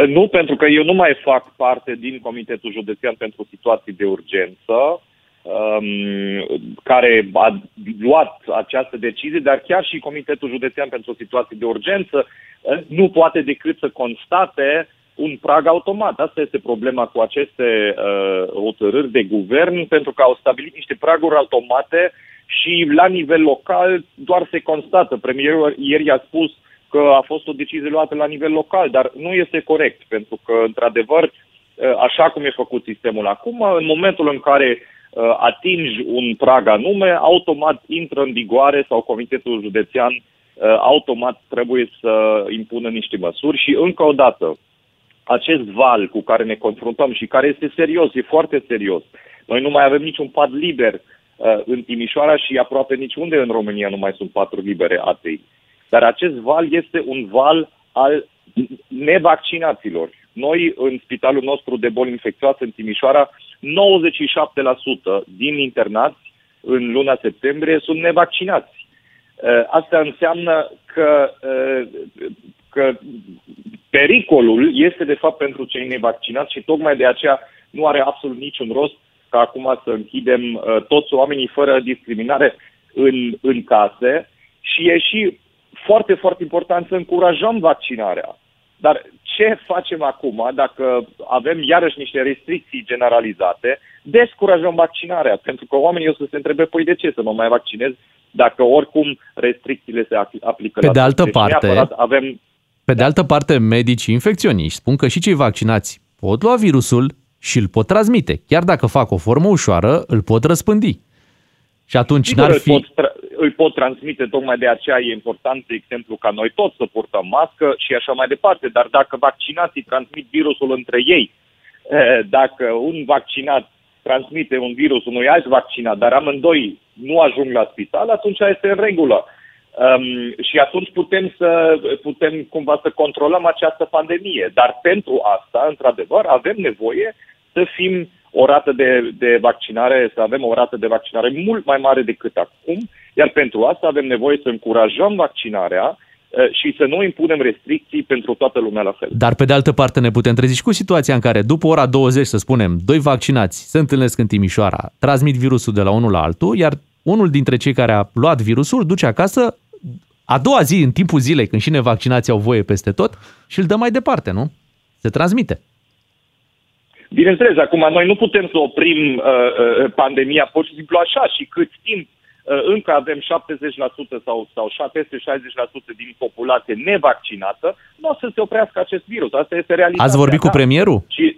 Nu, pentru că eu nu mai fac parte din Comitetul Județean pentru Situații de Urgență, care a luat această decizie, dar chiar și Comitetul Județean pentru Situații de Urgență nu poate decât să constate un prag automat. Asta este problema cu aceste hotărâri de guvern, pentru că au stabilit niște praguri automate și la nivel local doar se constată. Premierul ieri a spus că a fost o decizie luată la nivel local, dar nu este corect, pentru că, într-adevăr, așa cum e făcut sistemul acum, în momentul în care atingi un prag anume, automat intră în vigoare sau Comitetul Județean automat trebuie să impună niște măsuri și, încă o dată, acest val cu care ne confruntăm și care este serios, e foarte serios, noi nu mai avem niciun pat liber în Timișoara și aproape niciunde în România nu mai sunt paturi libere atei. Dar acest val este un val al nevaccinaților. Noi, în spitalul nostru de boli infecțioase în Timișoara, nouăzeci și șapte la sută din internați în luna septembrie sunt nevaccinați. Asta înseamnă că, că pericolul este, de fapt, pentru cei nevaccinați și tocmai de aceea nu are absolut niciun rost ca acum să închidem toți oamenii fără discriminare în, în case și e și foarte, foarte important să încurajăm vaccinarea. Dar ce facem acum dacă avem iarăși niște restricții generalizate? Descurajăm vaccinarea, pentru că oamenii o să se întrebe, păi de ce să mă mai vaccinez dacă oricum restricțiile se aplică? Pe de altă parte, avem Pe de altă parte, medicii infecționiști spun că și cei vaccinați pot lua virusul și îl pot transmite. Chiar dacă fac o formă ușoară, îl pot răspândi. Și atunci sigur, n-ar fi... Îl pot, tra- îl pot transmite, tocmai de aceea e important, de exemplu, ca noi toți să purtăm mască și așa mai departe. Dar dacă vaccinații transmit virusul între ei, dacă un vaccinat transmite un virus unui alt vaccinat, dar amândoi nu ajung la spital, atunci este în regulă. Um, și atunci putem să putem cumva să controlăm această pandemie. Dar pentru asta, într-adevăr, avem nevoie să fim o rată de, de vaccinare, să avem o rată de vaccinare mult mai mare decât acum, iar pentru asta avem nevoie să încurajăm vaccinarea și să nu impunem restricții pentru toată lumea la fel. Dar pe de altă parte ne putem trezi și cu situația în care după ora douăzeci, să spunem, doi vaccinați se întâlnesc în Timișoara, transmit virusul de la unul la altul, iar unul dintre cei care a luat virusul duce acasă a doua zi, în timpul zilei, când și nevaccinații au voie peste tot, și îl dă mai departe, nu? Se transmite. Bineînțeles, acum noi nu putem să oprim uh, pandemia pur și simplu așa și cât timp uh, încă avem șaptezeci la sută sau, sau șapte sute șaizeci la sută din populație nevaccinată, nu o să se oprească acest virus. Asta este realitatea. Ați vorbit cu premierul? Și,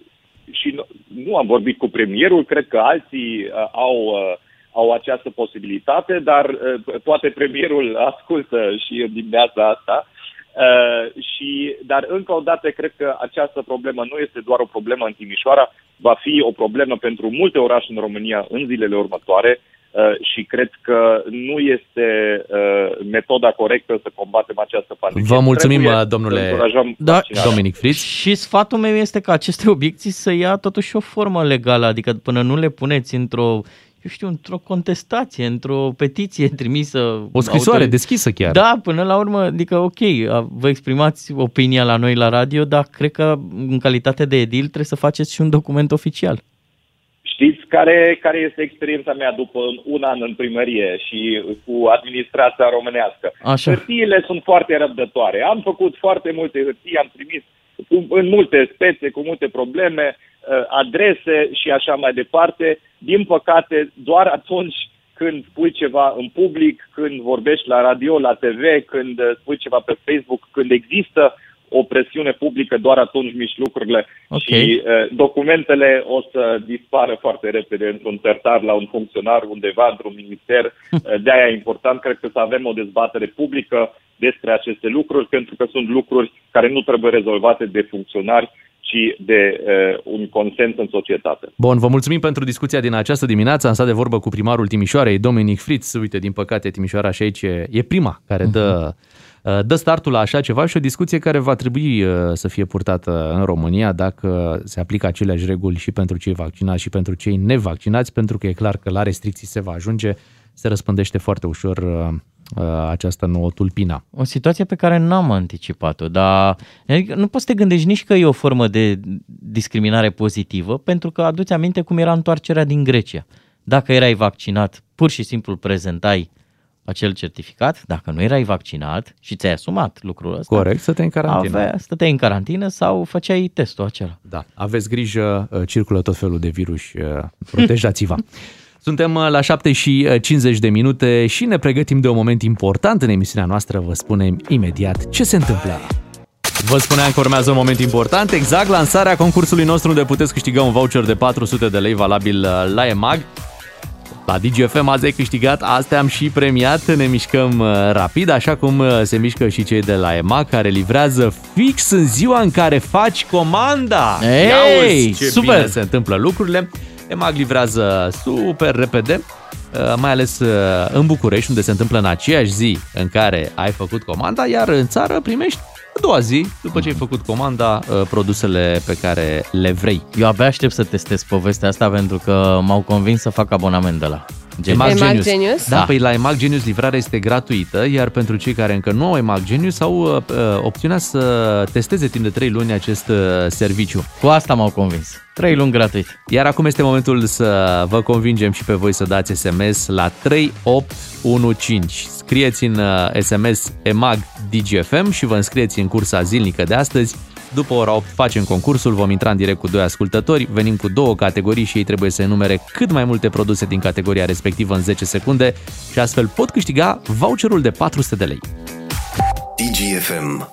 și nu, nu am vorbit cu premierul, cred că alții uh, au... Uh, au această posibilitate, dar poate premierul ascultă și în dimineața asta. Uh, și, dar încă o dată cred că această problemă nu este doar o problemă în Timișoara, va fi o problemă pentru multe orașe în România în zilele următoare uh, și cred că nu este uh, metoda corectă să combatem această pandemie. Vă mulțumim, Trebuie domnule da, Dominic Fritz. Și sfatul meu este că aceste obiecții să ia totuși o formă legală, adică până nu le puneți într-o eu știu, într-o contestație, într-o petiție trimisă... O scrisoare autor... deschisă chiar. Da, până la urmă, adică, ok, vă exprimați opinia la noi la radio, dar cred că în calitate de edil trebuie să faceți și un document oficial. Știți care, care este experiența mea după un an în primărie și cu administrația românească? Așa. Hârtiile sunt foarte răbdătoare. Am făcut foarte multe hârtii, am trimis cu, în multe spețe, cu multe probleme, adrese și așa mai departe. Din păcate, doar atunci când spui ceva în public, când vorbești la radio, la te ve, când spui ceva pe Facebook, când există o presiune publică, doar atunci miști lucrurile okay. și uh, documentele o să dispară foarte repede într-un sertar la un funcționar undeva, într-un minister. De-aia e important, cred că, să avem o dezbatere publică despre aceste lucruri, pentru că sunt lucruri care nu trebuie rezolvate de funcționari, și de uh, un consens în societate. Bun, vă mulțumim pentru discuția din această dimineață. Am stat de vorbă cu primarul Timișoarei, Dominic Fritz. Uite, din păcate, Timișoara și aici e, e prima care uh-huh. dă, uh, dă startul la așa ceva și o discuție care va trebui uh, să fie purtată în România dacă se aplică aceleași reguli și pentru cei vaccinați și pentru cei nevaccinați, pentru că e clar că la restricții se va ajunge, se răspândește foarte ușor uh, această nouă tulpină. O situație pe care n-am anticipat-o, dar nu poți să te gândești nici că e o formă de discriminare pozitivă, pentru că aduți aminte cum era întoarcerea din Grecia. Dacă erai vaccinat, pur și simplu prezentai acel certificat, dacă nu erai vaccinat și ți-ai asumat lucrul ăsta... Corect, stăteai în carantină. Avea, stăteai în carantină sau făceai testul acela. Da, aveți grijă, circulă tot felul de virus, protejați-vă. Suntem la șapte și cincizeci de minute și ne pregătim de un moment important în emisiunea noastră. Vă spunem imediat ce se întâmplă. Vă spuneam că urmează un moment important, exact lansarea concursului nostru unde puteți câștiga un voucher de patru sute de lei valabil la EMAG. La Digi F M azi ai câștigat, astea am și premiat, ne mișcăm rapid, așa cum se mișcă și cei de la EMAG, care livrează fix în ziua în care faci comanda. Ei, ce super! Bine se întâmplă lucrurile. EMAG livrează super repede, mai ales în București, unde se întâmplă în aceeași zi în care ai făcut comanda, iar în țară primești a doua zi, după ce ai făcut comanda, produsele pe care le vrei. Eu abia aștept să testez povestea asta, pentru că m-au convins să fac abonament de la EMAG Genius. Genius? Da, da, păi la EMAG Genius livrarea este gratuită, iar pentru cei care încă nu au EMAG Genius au uh, opțiunea să testeze timp de trei luni acest uh, serviciu. Cu asta m-au convins. trei luni gratuit. Iar acum este momentul să vă convingem și pe voi să dați S M S la trei opt unu cinci. Scrieți în S M S EMAG D G F M și vă înscrieți în cursa zilnică de astăzi. După ora opt facem concursul, vom intra în direct cu doi ascultători, venim cu două categorii și ei trebuie să enumere cât mai multe produse din categoria respectivă în zece secunde și astfel pot câștiga voucherul de patru sute de lei. D G F M.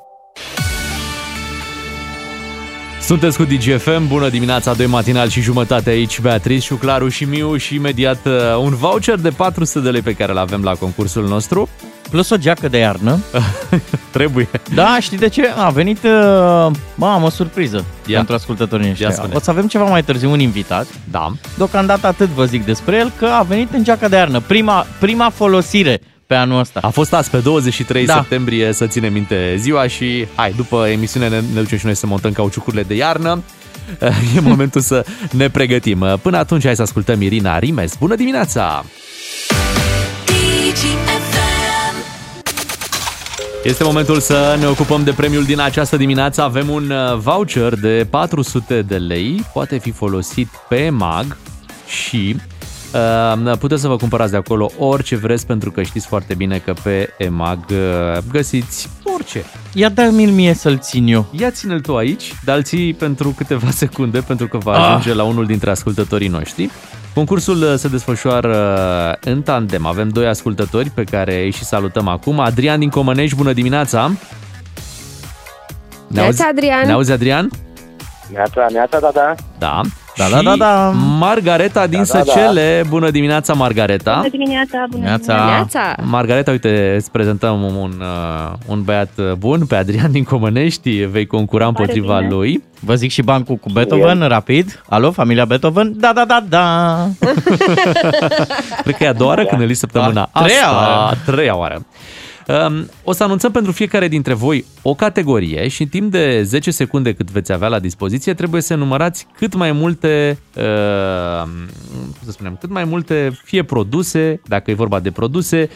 Sunteți cu Digi F M, bună dimineața, doi matinal și jumătate aici, Beatrice, Șuclaru și Miu și imediat un voucher de patru sute de lei pe care l-avem la concursul nostru. Plus o geacă de iarnă. Trebuie. Da, știi de ce? A venit, mamă, o surpriză Ia. pentru ascultătorii ăștia. O să avem ceva mai târziu un invitat. Da. Deocamdată atât vă zic despre el, că a venit în geaca de iarnă. Prima, prima folosire pe anul ăsta. A fost azi, pe douăzeci și trei da. septembrie, să ținem minte ziua și hai, după emisiune ne, ne ducem și noi să montăm cauciucurile de iarnă. E momentul să ne pregătim. Până atunci, hai să ascultăm Irina Rimes. Bună dimineața! Este momentul să ne ocupăm de premiul din această dimineață. Avem un voucher de patru sute de lei. Poate fi folosit pe EMAG și uh, puteți să vă cumpărați de acolo orice vreți, pentru că știți foarte bine că pe EMAG uh, găsiți orice. Ia dă-mi-l mie să-l țin eu. Ia ține-l tu aici, dar îl ții pentru câteva secunde, pentru că va ajunge ah. la unul dintre ascultătorii noștri. Concursul se desfășoară în tandem. Avem doi ascultători pe care îi și salutăm acum. Adrian din Comănești, bună dimineața! Ne auzi, Adrian? Ne auzi, Adrian? Neața, neața, da, da. Da, da, da, da, da. Margareta din da, Săcele, da, da. Bună dimineața, Margareta! Bună dimineața, bună dimineața! Margareta, uite, îți prezentăm un, un băiat bun, pe Adrian din Comănești, vei concura Pare împotriva bine. lui. Vă zic și bancul cu Beethoven, e? rapid. Alo, familia Beethoven? Da, da, da, da! Cred că e a doua oară când elizi săptămâna a, treia. asta. A treia oară. O să anunțăm pentru fiecare dintre voi o categorie și în timp de zece secunde cât veți avea la dispoziție trebuie să numărați cât mai multe, să spunem, cât mai multe fie produse, dacă e vorba de produse,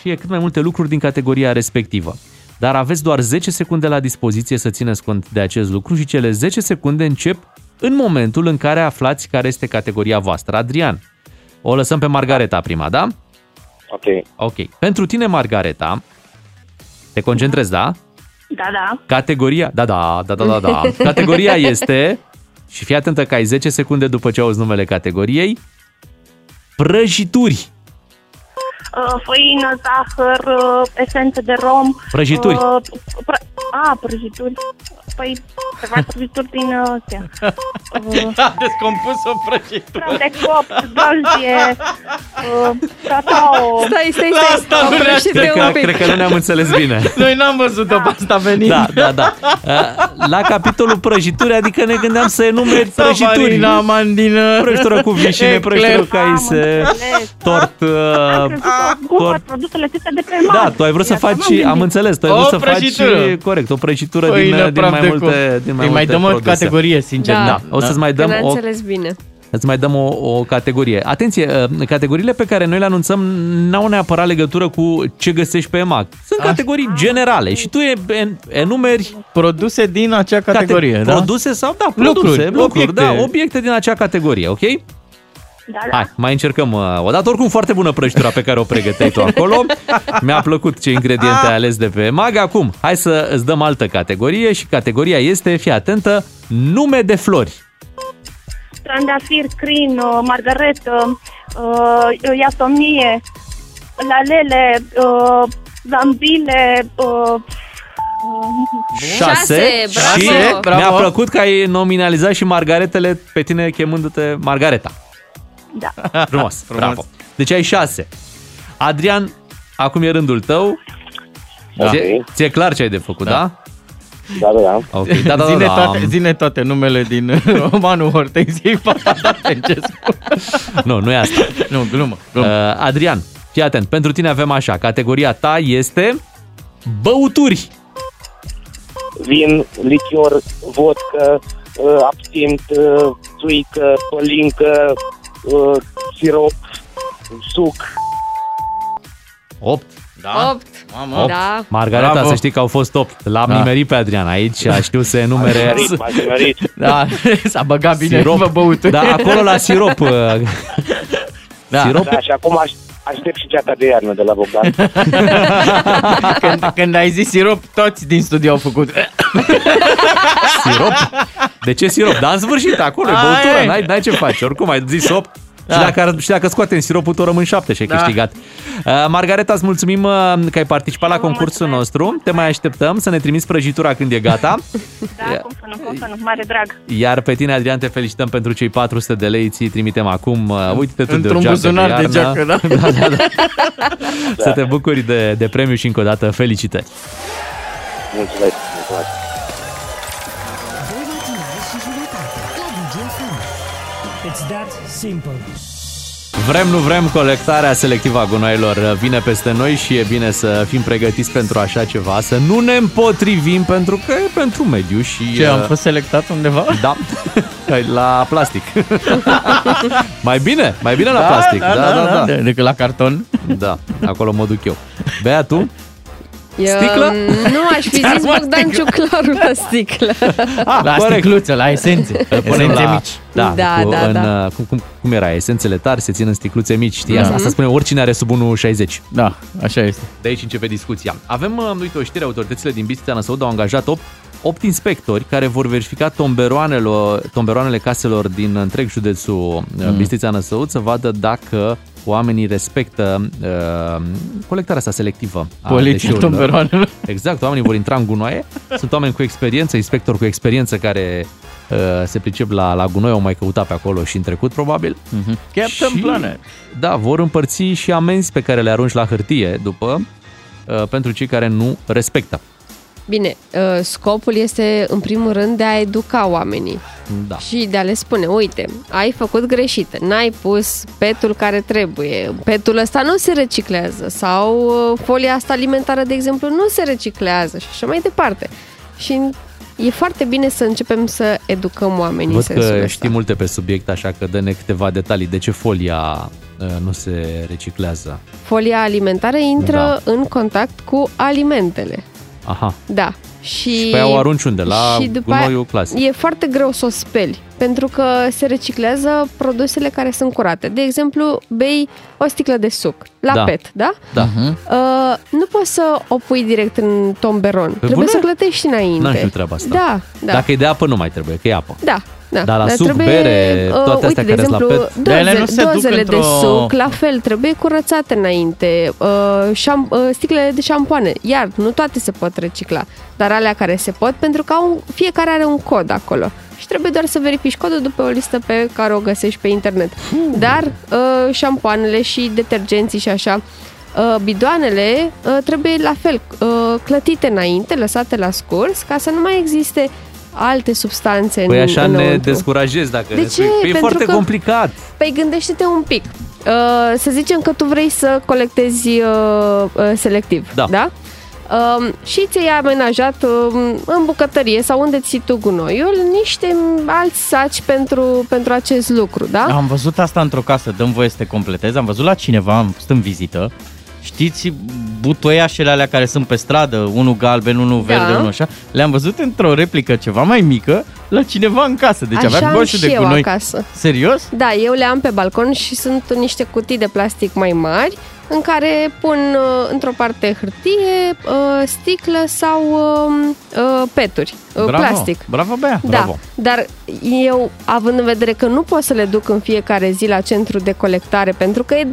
fie cât mai multe lucruri din categoria respectivă. Dar aveți doar zece secunde la dispoziție să țineți cont de acest lucru și cele zece secunde încep în momentul în care aflați care este categoria voastră. Adrian, o lăsăm pe Margareta prima, da? Okay. ok. Pentru tine, Margareta, te concentrezi, da? Da, da. Categoria, da, da, da, da, da, da. Categoria este, și fii atentă că ai zece secunde după ce auzi numele categoriei, prăjituri. Uh, făină, zahăr, uh, esență de rom. Prăjituri. Uh, pră- a, prăjituri. Păi, ceva prăjituri din astea. Uh, a descompus o prăjitură. Praf de copt, dolzie, uh, tatao. Stai, stai, stai. Asta nu ne-aștept. Cred că nu ne-am înțeles bine. Noi n-am văzut-o da. pe asta venind. Da, da, da. Uh, la capitolul prăjituri, adică ne gândeam să enumeri prăjituri. La mandină. Prăjitură cu vișine, prăjitură cu caise, tort... Uh, Or... produsele acestea de pe mare. Da, tu ai vrut să faci, am, am înțeles, tu ai vrut să prăjitură. faci corect, o prăjitură din, din mai multe, din mai îi multe mai dăm produse. O categorie, sincer. Da, da. O să-ți mai dăm o... bine. Îți mai dăm o, o categorie. Atenție, categoriile pe care noi le anunțăm n-au neapărat legătură cu ce găsești pe EMAG. Sunt Așa. categorii generale și tu enumeri produse din acea categorie, Cate... da? Produse sau, da, produse, lucruri, lucruri obiecte. Da, obiecte din acea categorie, ok? Da, da. Hai, mai încercăm uh, o dată. Oricum, foarte bună prăjitura pe care o pregăteai tu acolo. Mi-a plăcut ce ingrediente ai ales de pe EMAG. Acum, hai să îți dăm altă categorie și categoria este, fii atentă, nume de flori. Trandafir, crin, margaretă, uh, iasomnie, lalele, uh, zambile... Uh, șase și bravo. Mi-a plăcut că ai nominalizat și margaretele pe tine chemându-te Margareta. Da. Frumos, frumos. Bravo. Deci ai șase. Adrian, acum e rândul tău. Da. Ți-e, ți-e clar ce ai de făcut, da? da? Da, da, da. Okay. da, da, zine, da, da. Toate, zine toate numele din romanul Hortensiei Papadatencescu. Nu, nu e asta. Nu, glumă. glumă. Uh, Adrian, fii atent. Pentru tine avem așa. Categoria ta este băuturi. Vin, lichior, vodcă, absint, țuică, pălincă, Uh, sirop, suc. Opt. Da. opt. Da. Margareta, bravo. Să știi că au fost opt. L-am da. nimerit pe Adrian aici, a știu să enumere. M-aș nimerit. Da, s-a băgat bine sirop. Vă băuturi. Da, acolo la sirop. Da. Sirop. Da, și acum aș, aștept și ceata de iarnă de la Bogdan. când, când ai zis sirop, toți din studio au făcut. Sirop? De ce sirop? Dar în sfârșit, acolo, băutură, n-ai, n-ai ce faci. Oricum, ai zis opt. Da. Și, dacă, și dacă scoate în siropul tău, rămân șapte și ai da. câștigat. Uh, Margareta, îți mulțumim uh, că ai participat la concursul nostru. Te mai așteptăm să ne trimiți prăjitura când e gata. Da, cum să nu, cum să nu, mare drag. Iar pe tine, Adrian, te felicităm pentru cei patru sute de lei, ți-i trimitem acum. Uh, uite-te tu într-un de o geacă de, de geacă, da? Da, da, da. Să te bucuri de, de premiu și încă o dată felicitări. Mulțumesc. Simple. Vrem, nu vrem, colectarea selectivă a gunoailor vine peste noi și e bine să fim pregătiți pentru așa ceva, să nu ne împotrivim, pentru că e pentru mediu și... Ce, am fost selectat undeva? Da, la plastic. Mai bine, mai bine la da, plastic. Da, da, da, da, da. da. Decât la carton. Da, acolo mă duc eu. Bea, tu? Eu, sticlă? Nu, aș fi zis Bogdan Ciuclaru la sticlă. Ah, la sticluță, la esențe. Esențe mici. Da, da, cu, da, în, da. Cum, cum, cum era? Esențele tari se țin în sticluțe mici, știi? Mm-hmm. Asta spune oricine are sub unu șaizeci. Da, așa este. De aici începe discuția. Avem, uite, o știre, autoritățile din Bistrița-Năsăud au angajat opt inspectori care vor verifica tomberoanele caselor din întreg județul mm. Bistrița-Năsăud să vadă dacă oamenii respectă uh, colectarea asta selectivă a poliția tomberoanelor. Exact, oamenii vor intra în gunoaie. Sunt oameni cu experiență, inspectori cu experiență care uh, se pricep la, la gunoi, au mai căutat pe acolo și în trecut, probabil. Mm-hmm. Captain Planet. Da, vor împărți și amenzi pe care le arunci la hârtie după uh, pentru cei care nu respectă. Bine, scopul este în primul rând de a educa oamenii da. și de a le spune, uite, ai făcut greșit, n-ai pus petul care trebuie, petul ăsta nu se reciclează sau folia asta alimentară, de exemplu, nu se reciclează și așa mai departe. Și e foarte bine să începem să educăm oamenii. Văd că știi multe pe subiect, așa că dă-ne câteva detalii. De ce folia nu se reciclează? Folia alimentară intră da. în contact cu alimentele. Aha. Da. Și, și pe aia o arunci unde? La gunoiul clasic. E foarte greu să o speli, pentru că se reciclează produsele care sunt curate. De exemplu, bei o sticlă de suc la da. pet, da? Da. Uh-huh. Uh, nu poți să o pui direct în tomberon. Pe trebuie bune? Să clătești înainte. N-am știut treaba asta. Da, da. Dacă e de apă, nu mai trebuie, că e apă. Da. Da, dar la dar suc, trebuie, bere, toate astea uite, care exemplu, sunt la pet. Dozele, dozele, dozele de suc, la fel, trebuie curățate înainte. Uh, șam- uh, sticlele de șampoane, iar nu toate se pot recicla, dar alea care se pot, pentru că au, fiecare are un cod acolo. Și trebuie doar să verifici codul după o listă pe care o găsești pe internet. Hmm. Dar uh, șampoanele și detergenții și așa, uh, bidoanele uh, trebuie la fel, uh, clătite înainte, lăsate la scurs, ca să nu mai existe alte substanțe păi în Păi așa înăuntru. Ne descurajezi dacă de ne spui. Păi e foarte că, complicat. Păi gândește-te un pic. Uh, să zicem că tu vrei să colectezi uh, uh, selectiv. Da. da? Uh, și ți-ai amenajat uh, în bucătărie sau unde ții tu gunoiul niște alți saci pentru, pentru acest lucru. Da? Am văzut asta într-o casă, dăm voie să te completez. Am văzut la cineva, am fost în vizită. Știți, butoiașele alea care sunt pe stradă, unul galben, unul da. verde, unul așa, le-am văzut într-o replică ceva mai mică la cineva în casă. Deci așa aveam boșul de gunoi. Așa am și eu acasă. Serios? Da, eu le am pe balcon și sunt niște cutii de plastic mai mari în care pun într-o parte hârtie, sticlă sau peturi, bravo, plastic. Bravo, Bea, da, bravo. Dar eu, având în vedere că nu pot să le duc în fiecare zi la centru de colectare, pentru că e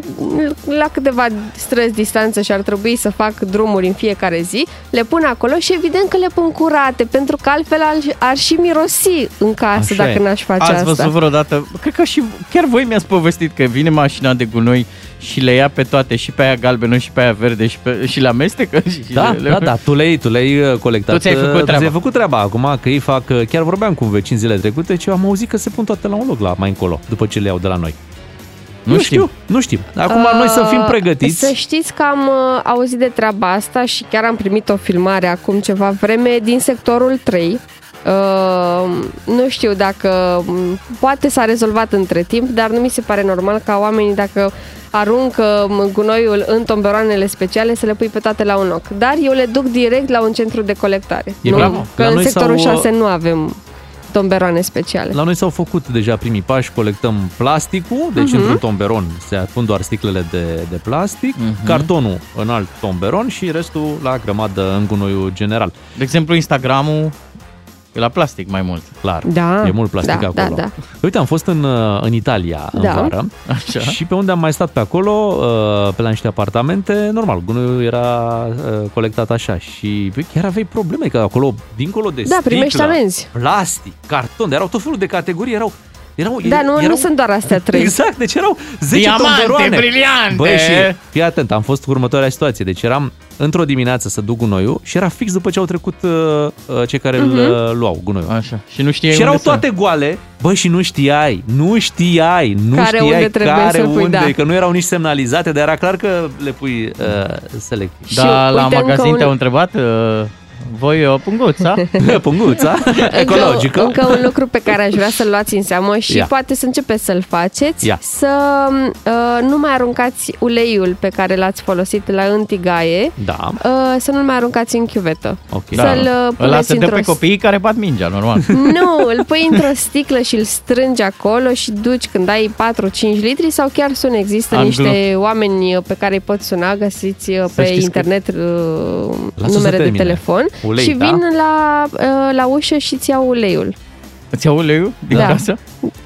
la câteva străzi distanță și ar trebui să fac drumuri în fiecare zi, le pun acolo și evident că le pun curate, pentru că altfel ar și mirosi în casă așa dacă e. n-aș face Ați asta. Ați văzut vreodată, cred că și chiar voi mi-ați povestit că vine mașina de gunoi și le ia pe toate, și pe aia galbenă, și pe aia verde, și, pe, și le amestecă. Și da, le... da, da, tu le-ai, tu le-ai colectat. Tu ți-ai făcut treaba. Ți-ai făcut treaba. Acum că ei fac, chiar vorbeam cu un vecin zile trecute, și am auzit că se pun toate la un loc la mai încolo, după ce le iau de la noi. Nu, nu știm. știu, nu știm. Acum uh, noi să fim pregătiți. Să știți că am uh, auzit de treaba asta și chiar am primit o filmare acum ceva vreme din sectorul trei. Uh, nu știu dacă poate s-a rezolvat între timp, dar nu mi se pare normal ca oamenii dacă aruncă gunoiul în tomberoanele speciale să le pui pe toate la un loc. Dar eu le duc direct la un centru de colectare. E nu, bravo. Că la în sectorul șase nu avem tomberoane speciale. La noi s-au făcut deja primii pași, colectăm plasticul, deci uh-huh. într-un tomberon se pun doar sticlele de, de plastic, uh-huh. cartonul în alt tomberon și restul la grămadă în gunoiul general. De exemplu, Instagram-ul E la plastic mai mult, clar. Da, e mult plastic da, acolo. Da, da. Uite, am fost în, în Italia da. în vară. Așa. Și pe unde am mai stat pe acolo, pe la niște apartamente, normal, gunoiul era colectat așa. Și chiar aveai probleme, că acolo, dincolo de da, sticlă, plastic, carton, erau tot felul de categorii, erau... Erau, da, nu, erau... nu sunt doar astea trei. Exact, deci erau zece tomberoane. Briliante. Băi, și fii atent, am fost cu următoarea situație. Deci eram într-o dimineață să duc gunoiul și era fix după ce au trecut uh, cei care uh-huh. îl luau, gunoiul. Așa. Și nu știai și erau toate să... goale. Băi, și nu știai, nu știai, nu care știai unde trebuie care să unde, pui, da. Că nu erau nici semnalizate, dar era clar că le pui uh, select. Dar la magazin un... te-au întrebat... Uh... Voi o punguța, punguța ecologică. Încă un lucru pe care aș vrea să-l luați în seamă și yeah. poate să începeți să-l faceți, yeah. să uh, nu mai aruncați uleiul pe care l-ați folosit la întigaie, da. uh, să nu-l mai aruncați în chiuvetă. Okay. Să-l da. puneți lasă într-o... pe copiii care bat mingea, normal. Nu, îl pui într-o sticlă și îl strângi acolo și duci când ai patru-cinci litri sau chiar sun. Există Am niște glup. oameni pe care îi poți suna, găsiți să pe internet că... numere de telefon. Ulei, și vin da? la, la ușă și îți iau uleiul. Îți iau uleiul din da. casă?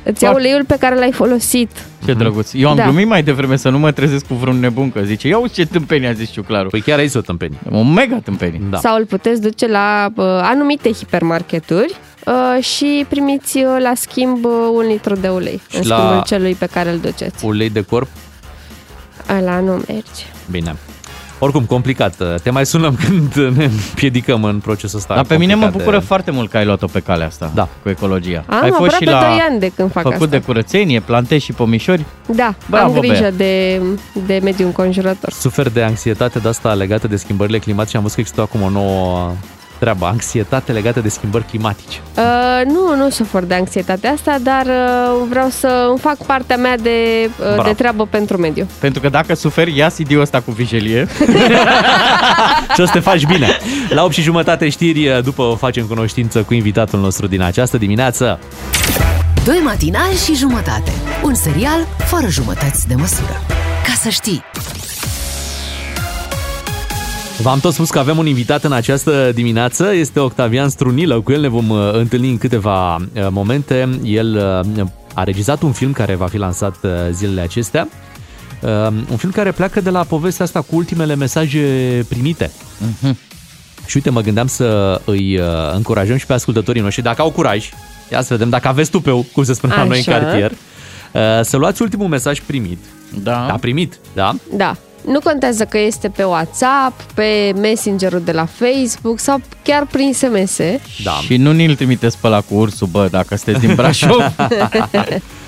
Îți iau uleiul pe care l-ai folosit. Ce drăguț. Eu am da. glumit mai devreme să nu mă trezesc cu vreun nebun că zice, ia uite ce tâmpenie a zis Ciuclaru. Păi chiar aici o tâmpenie. O mega tâmpenie. Da. Sau îl puteți duce la uh, anumite hipermarketuri uh, și primiți uh, la schimb uh, un litru de ulei. Și în schimbul celui pe care îl duceți. Ulei de corp? Ăla nu merge. Bine. Oricum, complicat. Te mai sunăm când ne împiedicăm în procesul ăsta. Dar pe mine mă bucură de... foarte mult că ai luat-o pe calea asta, da. cu ecologia. Am ai fost și la doi ani de când fac făcut asta. De curățenie, plantezi și pomișori. Da, bravo, am grijă de, de mediul înconjurător. Sufer de anxietate de asta legată de schimbările climatice și am văzut că există acum o nouă... treaba, anxietate legată de schimbări climatice. Uh, nu, nu sufer de anxietatea asta, dar uh, vreau să îmi fac partea mea de, uh, de treabă pentru mediu. Pentru că dacă suferi, ia C D-ul ăsta cu vijelie și o să te faci bine. La opt și jumătate știri, după facem cunoștință cu invitatul nostru din această dimineață. Doi matinali și jumătate. Un serial fără jumătăți de măsură. Ca să știi... V-am tot spus că avem un invitat în această dimineață, este Octavian Strunilă, cu el ne vom întâlni în câteva momente. El a regizat un film care va fi lansat zilele acestea, un film care pleacă de la povestea asta cu ultimele mesaje primite. Mm-hmm. Și uite, mă gândeam să îi încurajăm și pe ascultătorii noștri, dacă au curaj, ia să vedem, dacă aveți tupeu, cum se spunea noi în cartier, să luați ultimul mesaj primit. Da. Da, primit, da? Da. Nu contează că este pe WhatsApp, pe Messenger-ul de la Facebook sau chiar prin S M S. Da. Și nu ni-l trimiteți pe ăla cu ursul, bă, dacă sunteți din Brașov.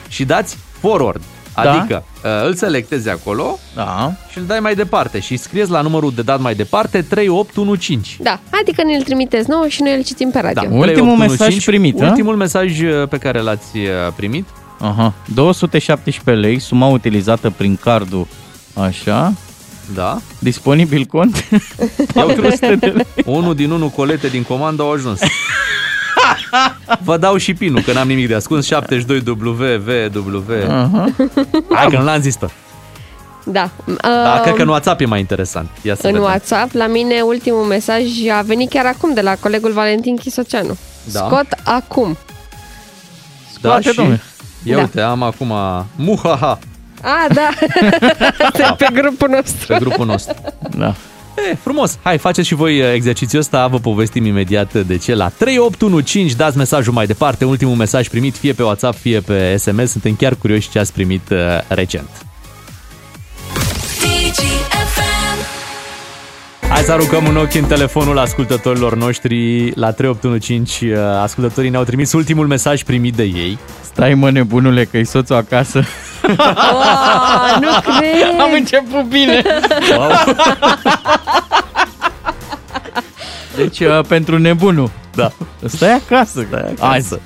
Și dați forward, da? Adică îl selectezi acolo da. și îl dai mai departe și scrieți la numărul de dat mai departe trei opt unu cinci. Da, adică ni-l trimiteți nouă și noi îl citim pe radio. Da. Ultimul mesaj primit. Ultimul a? mesaj pe care l-ați primit. Aha. două sute șaptesprezece lei, suma utilizată prin cardul. Așa. Da. Disponibil cont. Unul din unul colete din comandă au ajuns. Vă dau și pinul, că n-am nimic de ascuns. șaptezeci și doi W W W. Uh-huh. Hai că nu l-am zis pe. Da. Da, cred că în WhatsApp e mai interesant. Ia să în vedem. WhatsApp, la mine ultimul mesaj a venit chiar acum de la colegul Valentin Chisoceanu. Da. Scot acum. Scoate, da, și... domnule. Ia da. uite, am acum... Muhaha. Ah, da, da. Pe grupul nostru. Pe grupul nostru, da. E, frumos, hai, faceți și voi exercițiul ăsta. Vă povestim imediat de ce. La trei opt unu cinci dați mesajul mai departe. Ultimul mesaj primit, fie pe WhatsApp, fie pe S M S. Suntem chiar curioși ce ați primit recent. Hai să aruncăm un ochi în telefonul ascultătorilor noștri. La trei opt unu cinci ascultătorii ne-au trimis ultimul mesaj primit de ei. Stai, mă, nebunule, că-i soțul acasă. Oh, nu cred. Am început bine. Wow. Deci, pentru nebunul. Da. Stai acasă. Stai acasă. Hai să.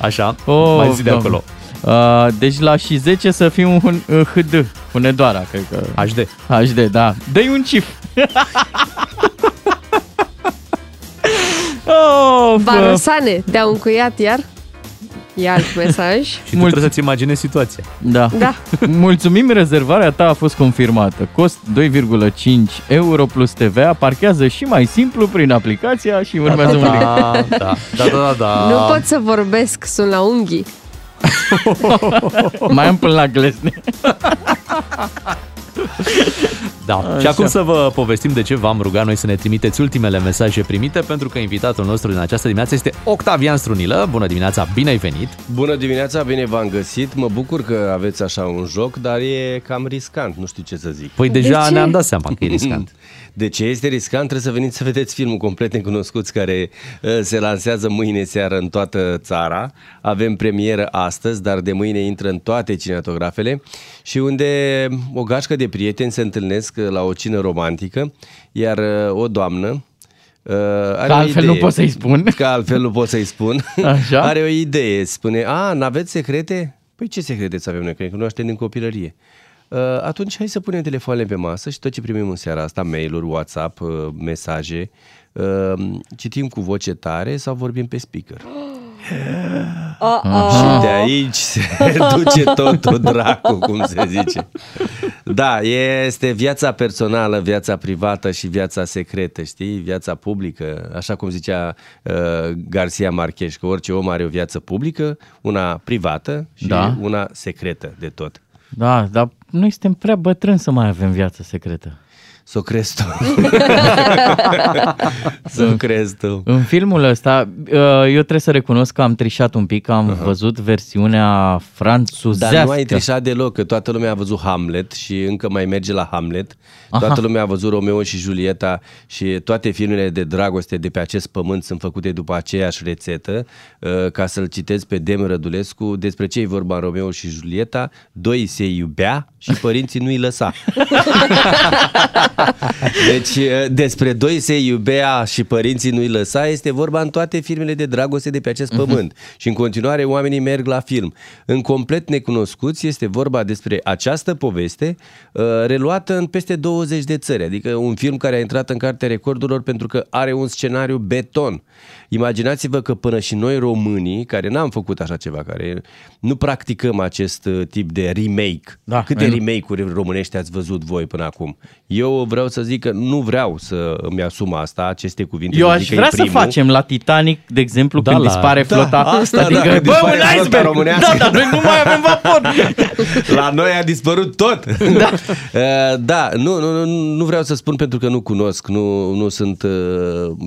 Așa, oh, mai zi de acolo. Uh, deci la și zece să fim un uh, H D, Hunedoara, cred că. H D. H D, da. Dă-i un cif. Oh, Barosane, te-au încuiat iar? E alt mesaj. Și tu Mul... trebuie să-ți imaginezi situația. Da. Da. Mulțumim, rezervarea ta a fost confirmată. Cost doi virgulă cinci euro plus T V A. Parchează și mai simplu prin aplicația și urmează un link. Da, da, da, da, da, da. Nu pot să vorbesc, sunt la unghii. Mai am până la glezne. Da. Așa. Și acum să vă povestim de ce v-am rugat noi să ne trimiteți ultimele mesaje primite, pentru că invitatul nostru din această dimineață este Octavian Strunilă. Bună dimineața, bine ai venit! Bună dimineața, bine v-am găsit! Mă bucur că aveți așa un joc, dar e cam riscant, nu știu ce să zic. Păi deja de ne-am dat seama că e riscant. De ce este riscant? Trebuie să veniți să vedeți filmul Complet Necunoscuți, care se lansează mâine seară în toată țara. Avem premieră astăzi, dar de mâine intră în toate cinematografele, și unde o gașcă de prieteni se întâlnesc la o cină romantică, iar o doamnă are că altfel nu pot să-i spun. Că altfel nu pot să-i spun. Așa? Are o idee, spune: a, n-aveți secrete? Păi ce secrete să avem noi, că ne cunoaștem din copilărie. Atunci hai să punem telefoanele pe masă și tot ce primim în seara asta, mail-uri, WhatsApp, mesaje, citim cu voce tare sau vorbim pe speaker. Oh, oh. Și de aici se duce totul dracu, cum se zice. Da, este viața personală, viața privată și viața secretă, știi? Viața publică, așa cum zicea uh, Garcia Marquez, că orice om are o viață publică, una privată și da. Una secretă de tot. Da, dar noi suntem prea bătrâni să mai avem viață secretă. S-o crezi tu. S-o crezi tu. În filmul ăsta, eu trebuie să recunosc că am trișat un pic, am uh-huh. văzut versiunea franțuzească. Dar nu ai trișat deloc, că toată lumea a văzut Hamlet și încă mai merge la Hamlet. Aha. Toată lumea a văzut Romeo și Julieta și toate filmele de dragoste de pe acest pământ sunt făcute după aceeași rețetă. Ca să-l citez pe Dem Rădulescu, despre ce-i vorba în Romeo și Julieta? Doi se iubea și părinții nu-i lăsa. Deci despre doi se iubea și părinții nu-i lăsa este vorba în toate filmele de dragoste de pe acest pământ. Uh-huh. Și în continuare oamenii merg la film. În Complet Necunoscuți este vorba despre această poveste uh, reluată în peste douăzeci de țări. Adică un film care a intrat în cartea recordurilor pentru că are un scenariu beton. Imaginați-vă că până și noi românii, care n-am făcut așa ceva, care nu practicăm acest tip de remake. Da, câte remake-uri românești ați văzut voi până acum? Eu vreau să zic că nu vreau să îmi asum asta, aceste cuvinte. Eu aș vrea să facem la Titanic, de exemplu, da, când la... dispare flota. Da, asta, adică, da, bă, un iceberg românească. Da, dar noi nu mai avem vapor. La noi a dispărut tot. Da, da nu, nu, nu vreau să spun pentru că nu cunosc, nu, nu sunt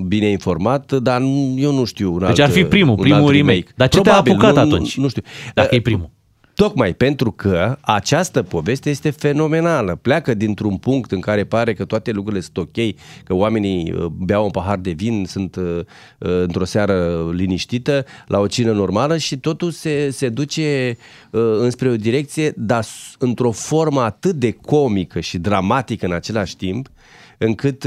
bine informat, dar eu nu știu un alt, deci ar fi primul, primul remake. remake. Dar ce te-a apucat nu, atunci? Nu știu. Dacă e primul. Tocmai pentru că această poveste este fenomenală. Pleacă dintr-un punct în care pare că toate lucrurile sunt ok, că oamenii beau un pahar de vin, sunt uh, într-o seară liniștită, la o cină normală, și totul se, se duce uh, înspre o direcție, dar într-o formă atât de comică și dramatică în același timp, încât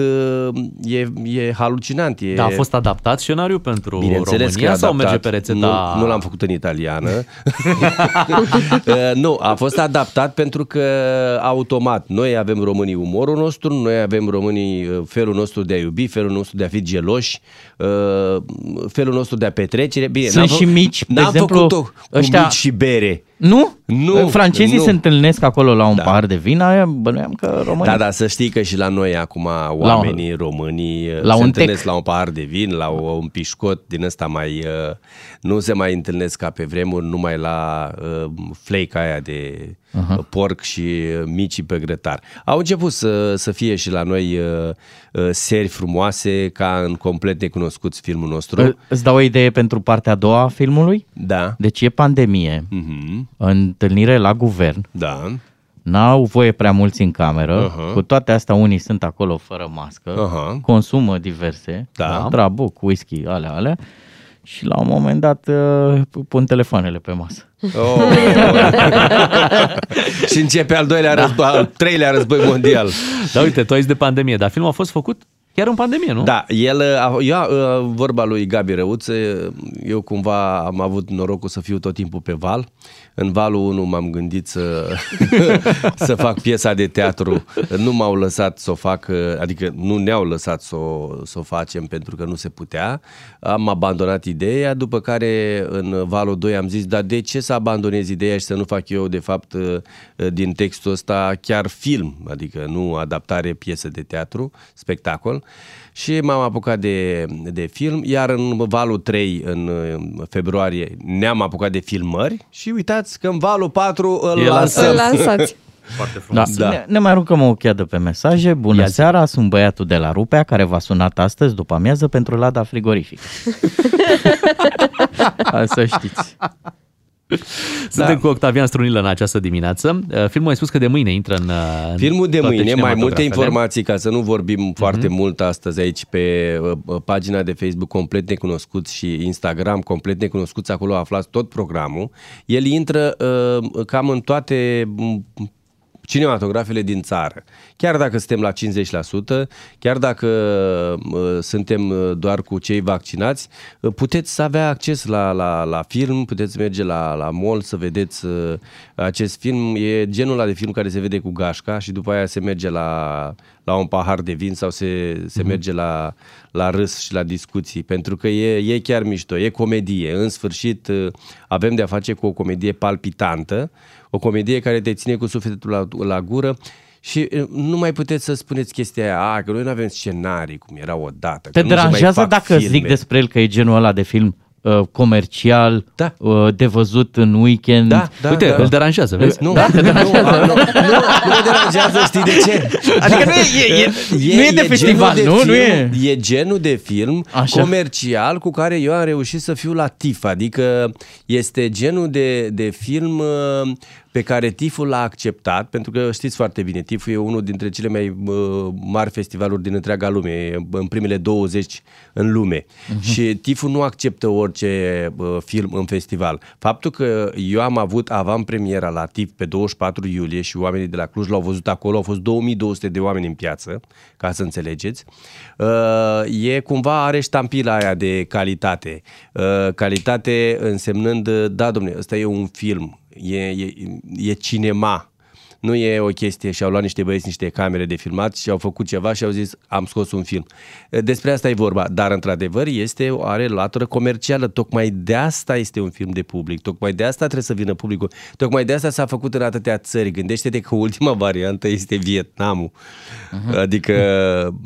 e, e halucinant. E... Da, a fost adaptat scenariul pentru România sau merge pe rețeta... Nu, nu l-am făcut în italiană. Nu, a fost adaptat pentru că automat noi avem românii umorul nostru, noi avem românii felul nostru de a iubi, felul nostru de a fi geloși, felul nostru de a petrecere. Bine, sunt și mici, de exemplu, cu ăștia... mici și bere. Nu? Nu, francezii nu. Se întâlnesc acolo la un da. Pahar de vin, aia bănuiam că românii. Da, da, să știi că și la noi acum oamenii la, românii la se întâlnesc tec. La un pahar de vin, la o, un pișcot din ăsta mai... Nu se mai întâlnesc ca pe vremuri, numai la uh, fleica aia de uh-huh. porc și micii pe grătar. Au început să, să fie și la noi uh, seri frumoase, ca în Complet Necunoscuți filmul nostru. Îți dau o idee pentru partea a doua a filmului? Da. Deci e pandemie. Mhm. Uh-huh. Întâlnire la guvern. Da. N-au voie prea mulți în cameră. Uh-huh. Cu toate astea unii sunt acolo fără mască. Uh-huh. Consumă diverse. Da. Trabuc, whisky, alea, alea. Și la un moment dat pun telefoanele pe masă. Oh. Și începe al doilea da. război, al treilea război mondial. Da, uite, tu ai zis de pandemie, dar filmul a fost făcut chiar în pandemie, nu? Da, el, eu, vorba lui Gabi Răuță, eu cumva am avut norocul să fiu tot timpul pe val. În valul unu m-am gândit să, să fac piesa de teatru. Nu m-au lăsat să o fac, adică nu ne-au lăsat să o, să o facem pentru că nu se putea. Am abandonat ideea, după care în valul doi am zis, dar de ce să abandonez ideea și să nu fac eu de fapt din textul ăsta chiar film, adică nu adaptare, piesă de teatru, spectacol. Și m-am apucat de, de film, iar în valul trei, în februarie, ne-am apucat de filmări și uitați că în valul patru îl lansăm. Îl lansați. Foarte frumos. Da. Da. Ne, ne mai rugăm o cheadă pe mesaje. Bună Ia seara, zi. Sunt băiatul de la Rupea care v-a sunat astăzi după amiază pentru lada frigorifică. Să știți. Suntem da. cu Octavian Strunilă în această dimineață. Filmul ai spus că de mâine intră în... Filmul de mâine, mai multe informații, ca să nu vorbim mm-hmm. foarte mult astăzi aici pe pagina de Facebook Complet Necunoscuți și Instagram Complet Necunoscuți, acolo aflați tot programul. El intră uh, cam în toate... cinematografele din țară. Chiar dacă suntem la cincizeci la sută, chiar dacă suntem doar cu cei vaccinați, puteți avea acces la, la, la film, puteți merge la, la mall să vedeți acest film. E genul ăla de film care se vede cu gașca și după aia se merge la, la un pahar de vin sau se, se merge la, la râs și la discuții, pentru că e, e chiar mișto, e comedie. În sfârșit avem de a face cu o comedie palpitantă, o comedie care te ține cu sufletul la, la gură și nu mai puteți să spuneți chestia aia, a, că noi nu avem scenarii cum erau odată. Te deranjează dacă filme. Zic despre el că e genul ăla de film uh, comercial, da. uh, de văzut în weekend? Da, da, uite, da. Îl deranjează, vezi? Nu, da, te deranjează. Nu, nu, nu, nu mă deranjează, știi de ce? Adică nu e, e, e, nu e, e de festival, de nu? Film, nu e. E genul de film Așa. comercial cu care eu am reușit să fiu la tif, adică este genul de, de film... Uh, pe care tiful l-a acceptat, pentru că știți foarte bine, tiful e unul dintre cele mai mari festivaluri din întreaga lume, în primele douăzeci în lume. Uh-huh. Și tiful nu acceptă orice film în festival. Faptul că eu am avut avantpremiera la TIF pe douăzeci și patru iulie și oamenii de la Cluj l-au văzut acolo, au fost două mii două sute de oameni în piață, ca să înțelegeți, e cumva are ștampila aia de calitate. Calitate însemnând, da, dom'le, ăsta e un film. E, e, e cinema. Nu e o chestie și au luat niște băieți niște camere de filmat și au făcut ceva și au zis am scos un film. Despre asta e vorba, dar într-adevăr este, are latură comercială, tocmai de asta este un film de public, tocmai de asta trebuie să vină publicul, tocmai de asta s-a făcut în atâtea țări. Gândește-te că ultima variantă este Vietnamul, uh-huh. adică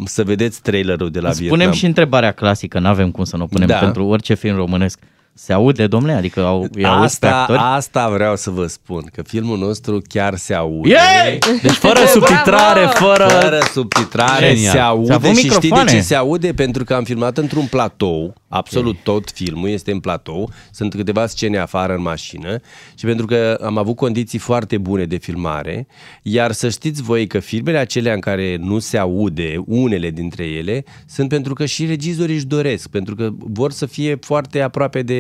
să vedeți trailerul de la Spunem Vietnam. Spunem și întrebarea clasică, n-avem cum să nu punem da. pentru orice film românesc. Se aude, domnule? Adică au, asta, asta vreau să vă spun, că filmul nostru chiar se aude. Yeah! Deci fără subtitrare, fără... Fără subtitrare, Genial. se aude și știi de ce se aude? Pentru că am filmat într-un platou, absolut okay. tot filmul este în platou, sunt câteva scene afară în mașină și pentru că am avut condiții foarte bune de filmare, iar să știți voi că filmele acelea în care nu se aude, unele dintre ele, sunt pentru că și regizorii își doresc, pentru că vor să fie foarte aproape de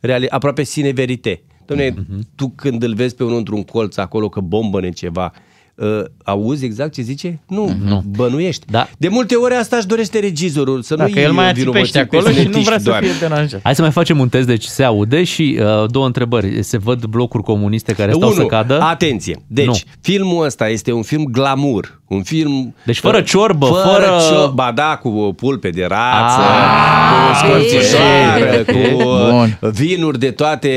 reale, aproape sine verite. Dom'le, uh-huh. tu când îl vezi pe unul într-un colț acolo că bombăne ceva, uh, auzi exact ce zice? Nu, uh-huh. bănuiești. Da. De multe ori asta își dorește regizorul, să nu-i el mai ațipește acolo și nu vrea doar. să fie deranjat. Hai să mai facem un test, deci se aude și uh, două întrebări. Se văd blocuri comuniste care stau Unu, să cadă? Atenție! Deci, nu. filmul ăsta este un film glamour. Un film... Deci fără ciorbă, fără... fără... ciorbă, da, cu pulpe de rață, cu scorțișoară, cu Bun. vinuri de toate,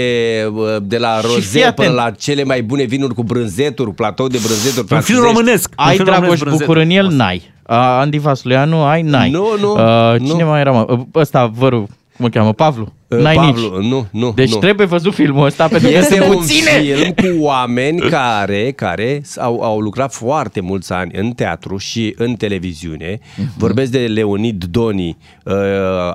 de la rozet până la cele mai bune vinuri cu brânzeturi, platou de brânzeturi. Un film românesc. Ai film Dragoș Bucur în el? N-ai. Andi Vasuleanu, ai? N-ai. Nu, nu. Uh, cine nu. mai era? Mă? Ăsta, văru, mă cheamă Pavlu. Pavlu, nu, nu, deci nu. trebuie văzut filmul ăsta pentru că sunt puține. Este un film cu oameni care, care au, au lucrat foarte mulți ani în teatru și în televiziune. Uh-huh. Vorbesc de Leonid Doni, uh,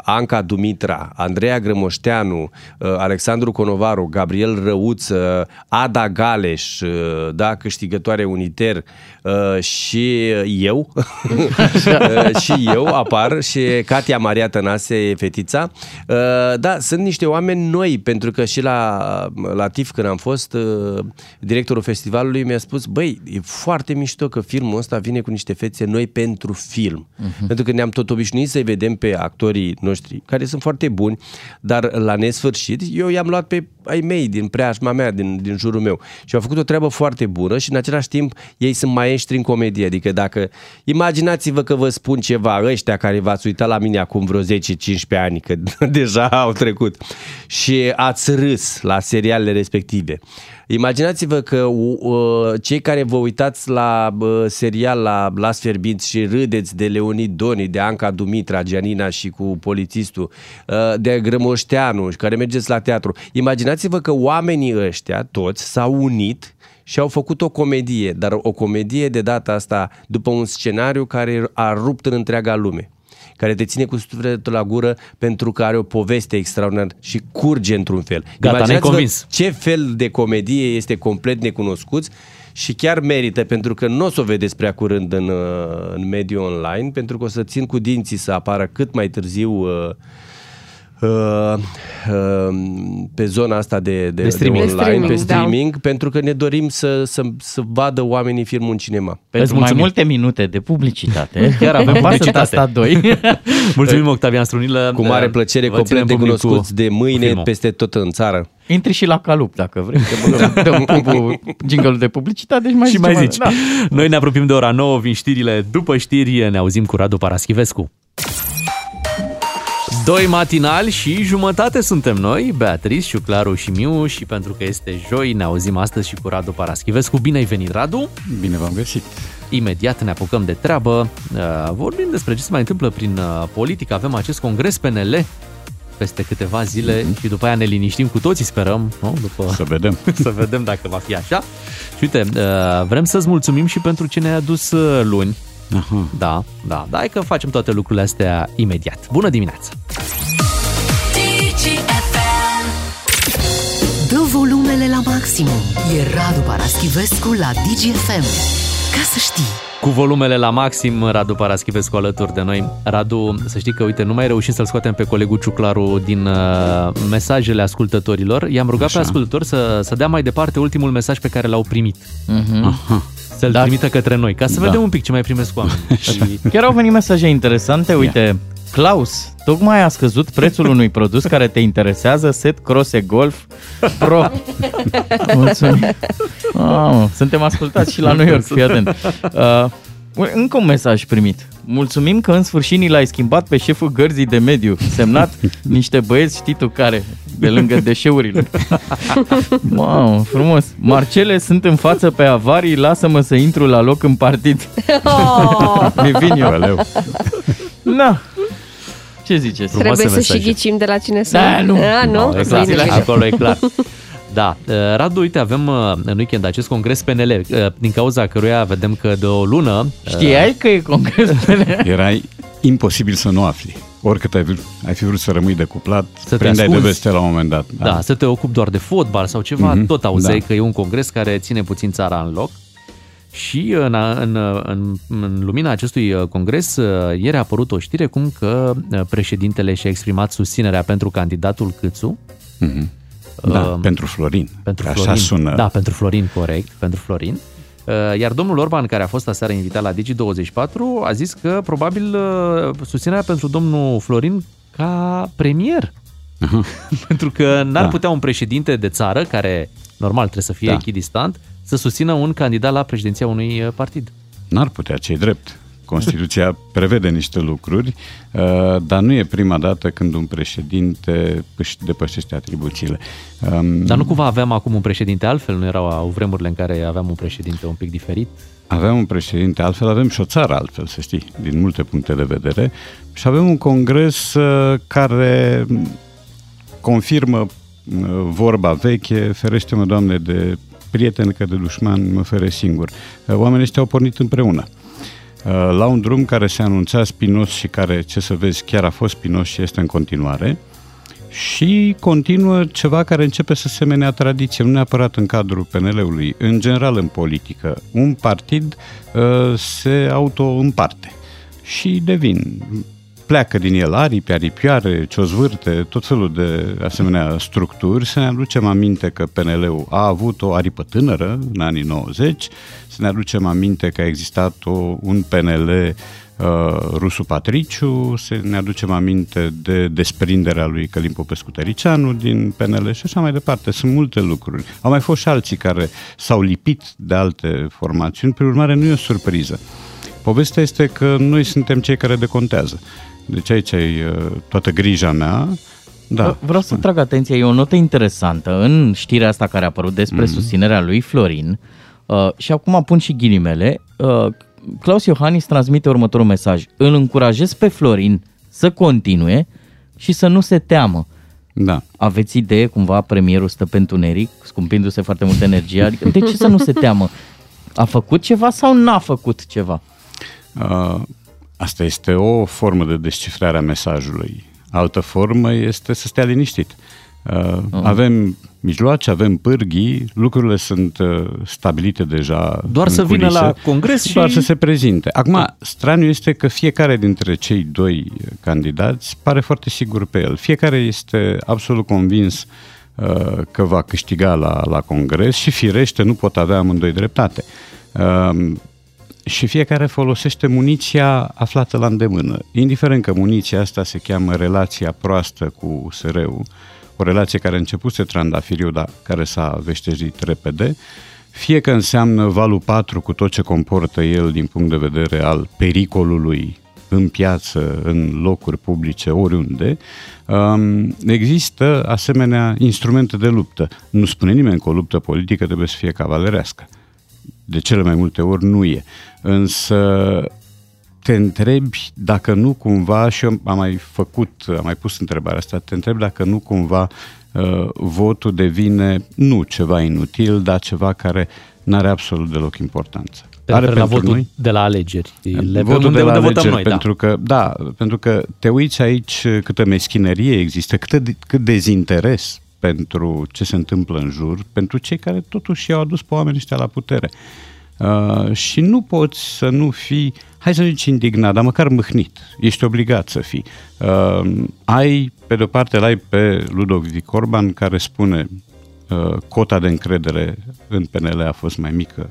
Anca Dumitra, Andreea Grămoșteanu, uh, Alexandru Conovaru, Gabriel Răuță, Ada Galeș, uh, da, câștigătoare Uniter, uh, și eu uh, și eu apar și Katia Maria Tănase, fetița. Uh, da, sunt niște oameni noi, pentru că și la, la TIF, când am fost, directorul festivalului mi-a spus, băi, e foarte mișto că filmul ăsta vine cu niște fețe noi pentru film. Uh-huh. Pentru că ne-am tot obișnuit să-i vedem pe actorii noștri, care sunt foarte buni, dar la nesfârșit, eu i-am luat pe ai mei, din preajma mea, din, din jurul meu. Și au făcut o treabă foarte bună și în același timp ei sunt maestri în comedie. Adică dacă, imaginați-vă că vă spun ceva, ăștia care v-ați uitat la mine acum vreo zece cincisprezece ani, că deja au trecut, și ați râs la serialele respective. Imaginați-vă că uh, cei care vă uitați la uh, serial la Las Fierbinți și râdeți de Leonid Doni, de Anca Dumitra, Gianina și cu polițistul, uh, de Grămoșteanu, care mergeți la teatru. Imaginați-vă că oamenii ăștia toți s-au unit și au făcut o comedie, dar o comedie de data asta după un scenariu care a rupt în întreaga lume, care te ține cu sufletul la gură pentru că are o poveste extraordinară și curge într-un fel. Gata, ne-ai convins. Ce fel de comedie este complet necunoscuți și chiar merită, pentru că nu o să o vedeți prea curând în, în mediul online, pentru că o să țin cu dinții să apară cât mai târziu uh, uh, uh, pe zona asta de, de, de, streaming. de online, de streaming, pe streaming, da. Pentru că ne dorim să, să, să vadă oamenii filmul în cinema. Pentru mai multe minute de publicitate, chiar avem publicitate. Asta doi. Mulțumim, Octavian Strunilă. Cu mare plăcere, complet necunoscuți de mâine, filmul. Peste tot în țară. Intri și la Calup, dacă vrei, că dăm jingle-ul de publicitate și mai, și mai zici. Da. Noi ne apropiem de ora nouă, vin știrile, după știri ne auzim cu Radu Paraschivescu. Doi matinali și jumătate suntem noi, Beatrice, Ciuclaru și Miu, și pentru că este joi, ne auzim astăzi și cu Radu Paraschivescu. Bine ai venit, Radu! Bine v-am găsit! Imediat ne apucăm de treabă, vorbim despre ce se mai întâmplă prin politică. Avem acest congres P N L peste câteva zile, mm-hmm, și după aia ne liniștim cu toții, sperăm, nu? După... Să vedem. Să vedem dacă va fi așa. Și uite, vrem să-ți mulțumim și pentru ce ne-ai adus luni. Aha. Da, da, da, hai că facem toate lucrurile astea imediat. Bună dimineața! Dă volumele la maximum. E Radu Paraschivescu la Digi F M. Ca să știi. Cu volumele la maxim, Radu Paraschivescu alături de noi. Radu, să știi că, uite, nu mai reușim să-l scoatem pe colegul Ciuclaru din uh, mesajele ascultătorilor. I-am rugat așa pe ascultători să, să dea mai departe ultimul mesaj pe care l-au primit. Uh-huh. Aha. Să-l Dar... trimită către noi, ca să da. vedem un pic ce mai primesc oameni. Chiar au venit mesaje interesante, uite... Yeah. Klaus, tocmai a scăzut prețul unui produs care te interesează, set Crosse Golf Pro. Mulțumim. Oh, suntem ascultați și la New York, fii atent. Uh, încă un mesaj primit. Mulțumim că în sfârșit ni l-ai schimbat pe șeful gărzii de mediu, semnat niște băieți, știi tu care, de lângă deșeurile. Wow, frumos. Marcele, sunt în față pe avarii, lasă-mă să intru la loc în partid. Nevinio. Oh. Na. Ce ziceți? Trebuie să mesaje. și ghicim de la cine sunt. Da, nu. A, nu? No, exact. Bine, bine. Acolo e clar. Da, Radu, uite, avem în weekend acest congres P N L, din cauza căruia vedem că de o lună... Știai că e congres P N L? Erai imposibil să nu afli. Oricât ai, ai fi vrut să rămâi decuplat, să prindeai de veste la un moment dat. Da, da, să te ocupi doar de fotbal sau ceva, mm-hmm, tot auzeai da. că e un congres care ține puțin țara în loc. Și în, în, în, în lumina acestui congres, ieri a apărut o știre cum că președintele și-a exprimat susținerea pentru candidatul Cîțu. Mm-hmm. Da, uh, pentru Florin. Pentru Florin. Așa sună. Da, pentru Florin, corect, pentru Florin. Uh, iar domnul Orban, care a fost aseară invitat la Digi douăzeci și patru, a zis că probabil uh, susținerea pentru domnul Florin ca premier. Uh-huh. Pentru că n-ar da. putea un președinte de țară, care normal trebuie să fie da. echidistant, să susțină un candidat la președinția unui partid. N-ar putea, ce-i drept. Constituția prevede niște lucruri, dar nu e prima dată când un președinte își depășește atribuțiile. Dar nu cumva aveam acum un președinte altfel? Nu erau vremurile în care aveam un președinte un pic diferit? Aveam un președinte altfel, avem și o țară altfel, să știi, din multe puncte de vedere. Și avem un congres care confirmă vorba veche, ferește-mă, Doamne, de prieten, că de dușman mă fere singur. Oamenii ăștia au pornit împreună la un drum care se anunța spinos și care, ce să vezi, chiar a fost spinos și este în continuare, și continuă ceva care începe să semenea tradiție, nu neapărat în cadrul P N L-ului, în general în politică. Un partid uh, se auto-împarte și devin pleacă din el aripi, aripioare, ciozvârte, tot felul de asemenea structuri. Să ne aducem aminte că P N L-ul a avut o aripă tânără în anii nouăzeci, să ne aducem aminte că a existat o, un P N L Uh, Rusu Patriciu, să ne aducem aminte de desprinderea lui Călim Popescu-Tăriceanu din P N L și așa mai departe. Sunt multe lucruri. Au mai fost și alții care s-au lipit de alte formațiuni, prin urmare nu e o surpriză. Povestea este că noi suntem cei care decontează. Deci aici e uh, toată grija mea. Da, vreau să trag atenția, e o notă interesantă în știrea asta care a apărut despre mm-hmm. susținerea lui Florin uh, și acum pun și ghilimele, uh, Klaus Iohannis transmite următorul mesaj: îl încurajez pe Florin să continue și să nu se teamă. Da. Aveți idee cumva premierul stă pe întuneric, scumpindu-se foarte mult energia, adică de ce să nu se teamă? A făcut ceva sau n-a făcut ceva? Asta este o formă de descifrare a mesajului. Altă formă este să stea liniștit. Avem mijloace, avem pârghii, lucrurile sunt stabilite deja. Doar să culise, vină la congres și... Doar să se prezinte. Acum, straniu este că fiecare dintre cei doi candidați pare foarte sigur pe el. Fiecare este absolut convins uh, că va câștiga la, la congres și firește nu pot avea amândoi dreptate. Uh, și fiecare folosește muniția aflată la îndemână. Indiferent că muniția asta se cheamă relația proastă cu S R-ul, o relație care începuse trandafiriu, dar care s-a veștejit repede, fie că înseamnă valul patru cu tot ce comportă el din punct de vedere al pericolului în piață, în locuri publice, oriunde, există asemenea instrumente de luptă. Nu spune nimeni că o luptă politică trebuie să fie cavalerească. De cele mai multe ori nu e. Însă te întrebi dacă nu cumva, și eu am mai făcut, am mai pus întrebarea asta, te întrebi dacă nu cumva uh, votul devine nu ceva inutil, dar ceva care n-are absolut deloc importanță. Are la votul noi? De la alegeri. Le votul unde, de la unde alegeri, votăm noi, pentru da. Că, da, pentru că te uiți aici câtă meschinerie există, cât, cât dezinteres pentru ce se întâmplă în jur, pentru cei care totuși i-au adus pe oamenii ăștia la putere. Uh, și nu poți să nu fii, hai să nu zici indignat, dar măcar mâhnit. Ești obligat să fii. Uh, ai, pe de-o parte, l-ai pe Ludovic Orban, care spune uh, cota de încredere în P N L a fost mai mică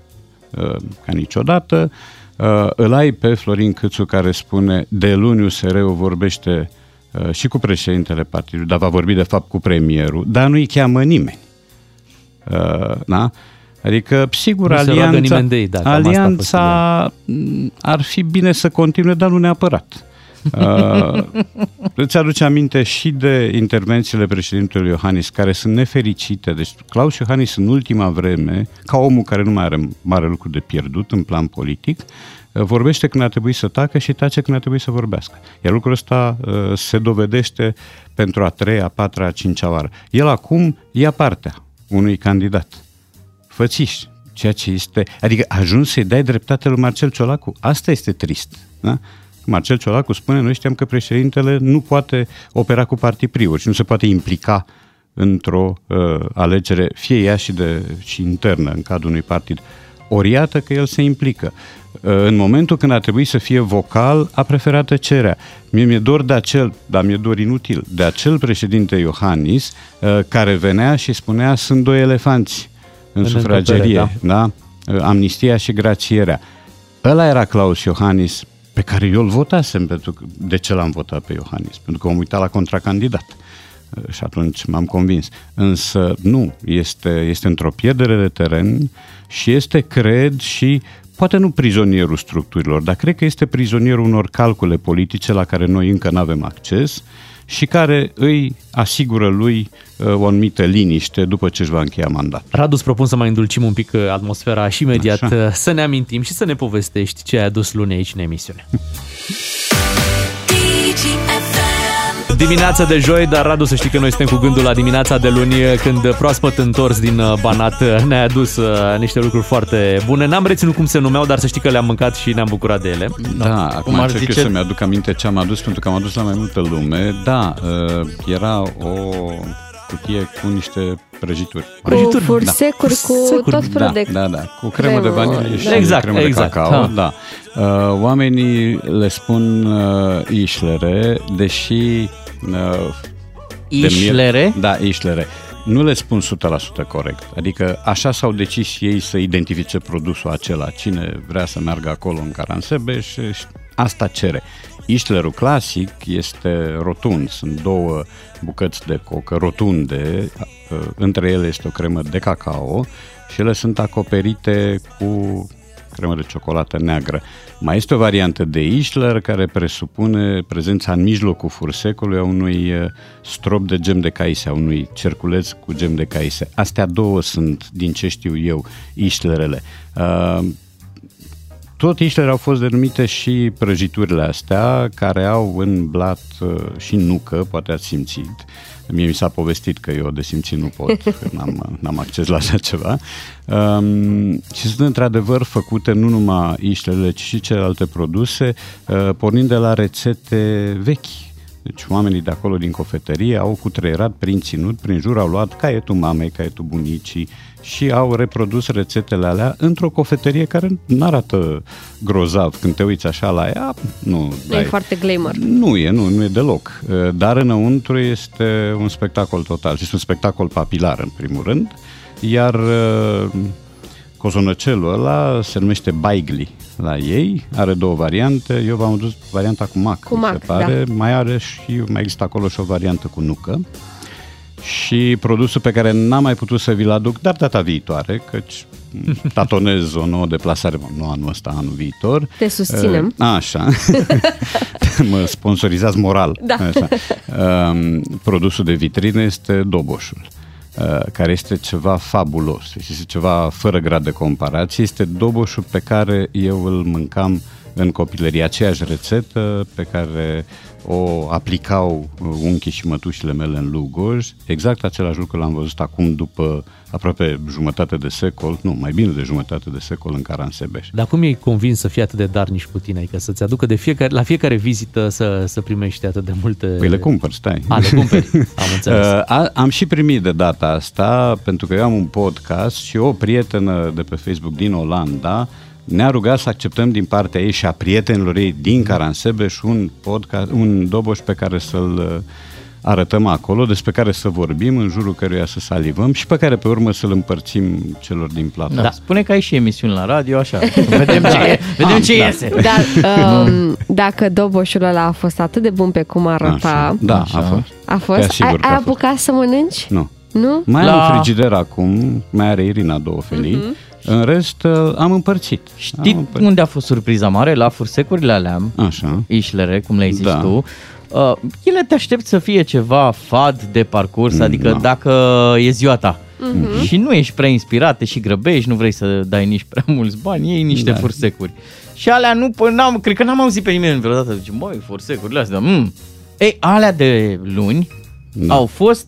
uh, ca niciodată. Uh, îl ai pe Florin Cîțu, care spune de luni U S R-ul vorbește uh, și cu președintele partidului, dar va vorbi de fapt cu premierul, dar nu-i cheamă nimeni. Uh, da? Adică, sigur, alianța, ei, da, alianța ar fi bine să continue, dar nu neapărat. uh, îți aduce aminte și de intervențiile președintelui Iohannis, care sunt nefericite. Deci, Klaus Iohannis, în ultima vreme, ca omul care nu mai are mare lucru de pierdut în plan politic, vorbește când ar trebui să tacă și tace când ar trebui să vorbească. Iar lucrul ăsta uh, se dovedește pentru a treia, a patra, a cincea oară. El acum ia partea unui candidat. Fățiși, ceea ce este... Adică ajungi să-i dai dreptate lui Marcel Ciolacu. Asta este trist, da? Marcel Ciolacu spune, noi știam că președintele nu poate opera cu partipriuri și nu se poate implica într-o uh, alegere, fie ea și, de, și internă, în cadrul unui partid. Ori iată că el se implică. Uh, în momentul când ar trebui să fie vocal, a preferat tăcerea. Mie mi-e dor de acel, dar mi-e dor inutil, de acel președinte Iohannis, uh, care venea și spunea, sunt doi elefanți în sufragerie, da? da? Amnistia și grațierea. Ăla era Klaus Iohannis, pe care eu îl votasem, pentru că de ce l-am votat pe Iohannis? Pentru că am uitat la contracandidat. Și atunci m-am convins. Însă nu, este, este într-o pierdere de teren și este, cred, și poate nu prizonierul structurilor, dar cred că este prizonierul unor calcule politice la care noi încă n-avem acces și care îi asigură lui o anumită liniște după ce își va încheia mandat. Radu, îți propun să mai îndulcim un pic atmosfera și imediat așa, să ne amintim și să ne povestești ce ai adus luni aici în emisiune. Dimineața de joi, dar Radu, să știi că noi suntem cu gândul la dimineața de luni, când proaspăt întors din Banat ne-a adus niște lucruri foarte bune. N-am reținut cum se numeau, dar să știi că le-am mâncat și ne-am bucurat de ele. Da, da. Acum ar zice... să-mi aduc aminte ce am adus, pentru că am adus la mai multă lume. Da, era o cutie cu niște prăjituri. Prăjituri, cu da. Securi, cu securi, tot felul da, de... Da, da, cu cremă, cremă de vanilie și exact, cremă exact, de cacao. Da. Da. Oamenii le spun ișlere, deși... Ișlere? Da, ișlere. Nu le spun o sută la sută corect, adică așa s-au decis ei să identifice produsul acela. Cine vrea să meargă acolo în Caransebeș, asta cere. Ișlerul clasic este rotund, sunt două bucăți de cocă rotunde, între ele este o cremă de cacao și ele sunt acoperite cu cremă de ciocolată neagră. Mai este o variantă de ișler care presupune prezența în mijlocul fursecului a unui strop de gem de caise, a unui cerculeț cu gem de caise. Astea două sunt, din ce știu eu, ișlerele. Tot ișlere au fost denumite și prăjiturile astea, care au în blat și nucă, poate ați simțit. Mie mi s-a povestit că eu de simțit nu pot, că n-am, n-am acces la așa ceva. Um, și sunt într-adevăr făcute nu numai ișlele, ci și celelalte produse, uh, pornind de la rețete vechi. Deci oamenii de acolo din cofetărie au cutreierat prin ținut, prin jur au luat caietul mamei, caietul bunicii și au reprodus rețetele alea într-o cofetărie care nu arată grozav. Când te uiți așa la ea, nu... Nu e foarte glamour. Nu e, nu, nu e deloc. Dar înăuntru este un spectacol total. Este un spectacol papilar, în primul rând, iar... Cozonăcelul ăla se numește baigli la ei, are două variante, eu v-am dus varianta cu mac, cu mac se pare, da. Mai are și mai există acolo și o variantă cu nucă și produsul pe care n-am mai putut să vi-l aduc, dar data viitoare, căci tatonez o nouă deplasare, nu anul ăsta, anul viitor. Te susținem. Așa, mă sponsorizați moral. Da. Așa. Produsul de vitrină este doboșul, care este ceva fabulos, este ceva fără grad de comparație, este doboșul pe care eu îl mâncam în copilărie, aceeași rețetă pe care o aplicau unchii și mătușile mele în Lugoj, exact același lucru l-am văzut acum după aproape jumătate de secol, nu, mai bine de jumătate de secol în Caransebeș. Dar cum e convins să fii atât de darnici cu tine, că să-ți aducă de fiecare, la fiecare vizită să, să primești atât de multe... Păi le cumpăr, stai. A, le cumperi, am înțeles. A, am și primit de data asta, pentru că eu am un podcast și o prietenă de pe Facebook din Olanda ne-a rugat să acceptăm din partea ei și a prietenilor ei din Caransebeș un podcast, un doboș pe care să-l arătăm acolo, despre care să vorbim, în jurul căruia să salivăm și pe care pe urmă să-l împărțim celor din plată. Da. Da. Spune că ai și emisiuni la radio, așa. Vedem ce, e, vedem am, ce da. iese. Dar, um, dacă doboșul ăla a fost atât de bun pe cum arăta... Așa. Da, așa. a fost. A fost? Ai, ai apucat să mănânci? Nu. Nu? Mai la... am un frigider acum, mai are Irina două felii. Uh-huh. În rest, am împărțit. Știi am împărțit. Unde a fost surpriza mare? La fursecurile alea, așa. Ișlere, cum le-ai zis da. tu, uh, ele te aștept să fie ceva fad de parcurs, adică da. dacă e ziua ta. Uh-huh. Și nu ești prea inspirat, te și grăbești, nu vrei să dai nici prea mulți bani, iei niște da. fursecuri. Și alea nu, n-am, cred că n-am auzit pe nimeni vreodată, zice, măi, fursecurile astea, mm. Ei, alea de luni da. au fost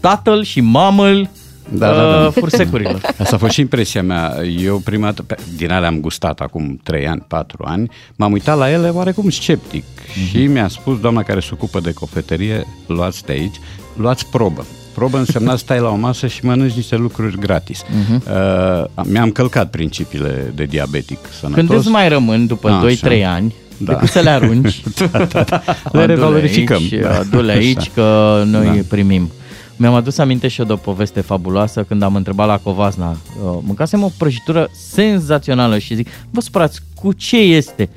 tatăl și mamă-l Da, da, da. fursecurilor. Asta a fost și impresia mea. Eu prima dată, din alea am gustat acum trei ani, patru ani, m-am uitat la ele oarecum sceptic mm-hmm. și mi-a spus doamna care se ocupă de cofetărie, luați de aici, luați probă. Probă însemna stai la o masă și mănânci niște lucruri gratis. Uh-huh. Uh, mi-am călcat principiile de diabetic sănătos. Când îți mai rămân după doi trei ani, da. decât să le arunci, da, da, da. le revalorificăm. Du-le aici, da. aici că noi da. primim. Mi-am adus aminte și eu de o poveste fabuloasă când am întrebat la Covasna. Uh, mâncasem o prăjitură senzațională și zic, vă supărați, cu ce este?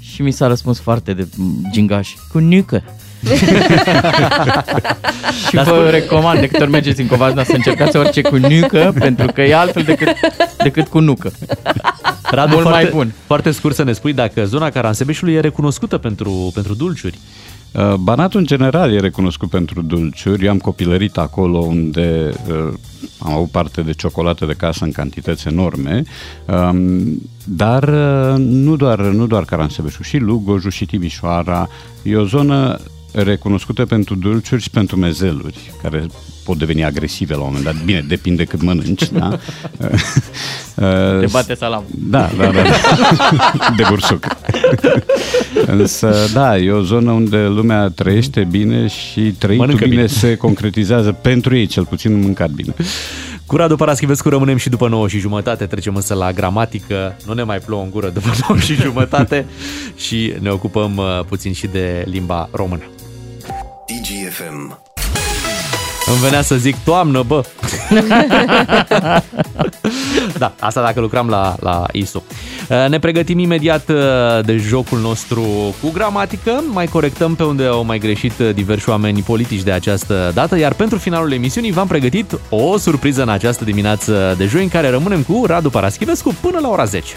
Și mi s-a răspuns foarte de gingaș, cu nucă. Și vă spune... recomand de câte ori mergeți în Covasna să încercați orice cu nucă, pentru că e altfel decât, decât cu nucă. Radu, foarte, mai bun. Foarte scurt să ne spui dacă zona Caransebeșului e recunoscută pentru, pentru dulciuri. Banatul în general e recunoscut pentru dulciuri. Eu am copilărit acolo unde uh, am avut parte de ciocolată de casă în cantități enorme, um, dar uh, nu doar, nu doar Caransebeșul, și Lugojul, și Timișoara. E o zonă recunoscută pentru dulciuri și pentru mezeluri, care pot deveni agresive la un moment dat. Bine, depinde cât mănânci, da? Te bate salam. Da, da, da. De bursuc. Însă, da, e o zonă unde lumea trăiește bine și trăitul bine, bine se concretizează pentru ei, cel puțin mâncat bine. Cu Radu Paraschivescu rămânem și după nouă și jumătate, trecem însă la gramatică, nu ne mai plouă în gură după nouă și jumătate și ne ocupăm puțin și de limba română. Digi F M. Îmi venea să zic toamnă, bă! Da, asta dacă lucram la, la I S O. Ne pregătim imediat de jocul nostru cu gramatică, mai corectăm pe unde au mai greșit diversi oameni politici de această dată, iar pentru finalul emisiunii v-am pregătit o surpriză în această dimineață de joi, în care rămânem cu Radu Paraschivescu până la ora zece.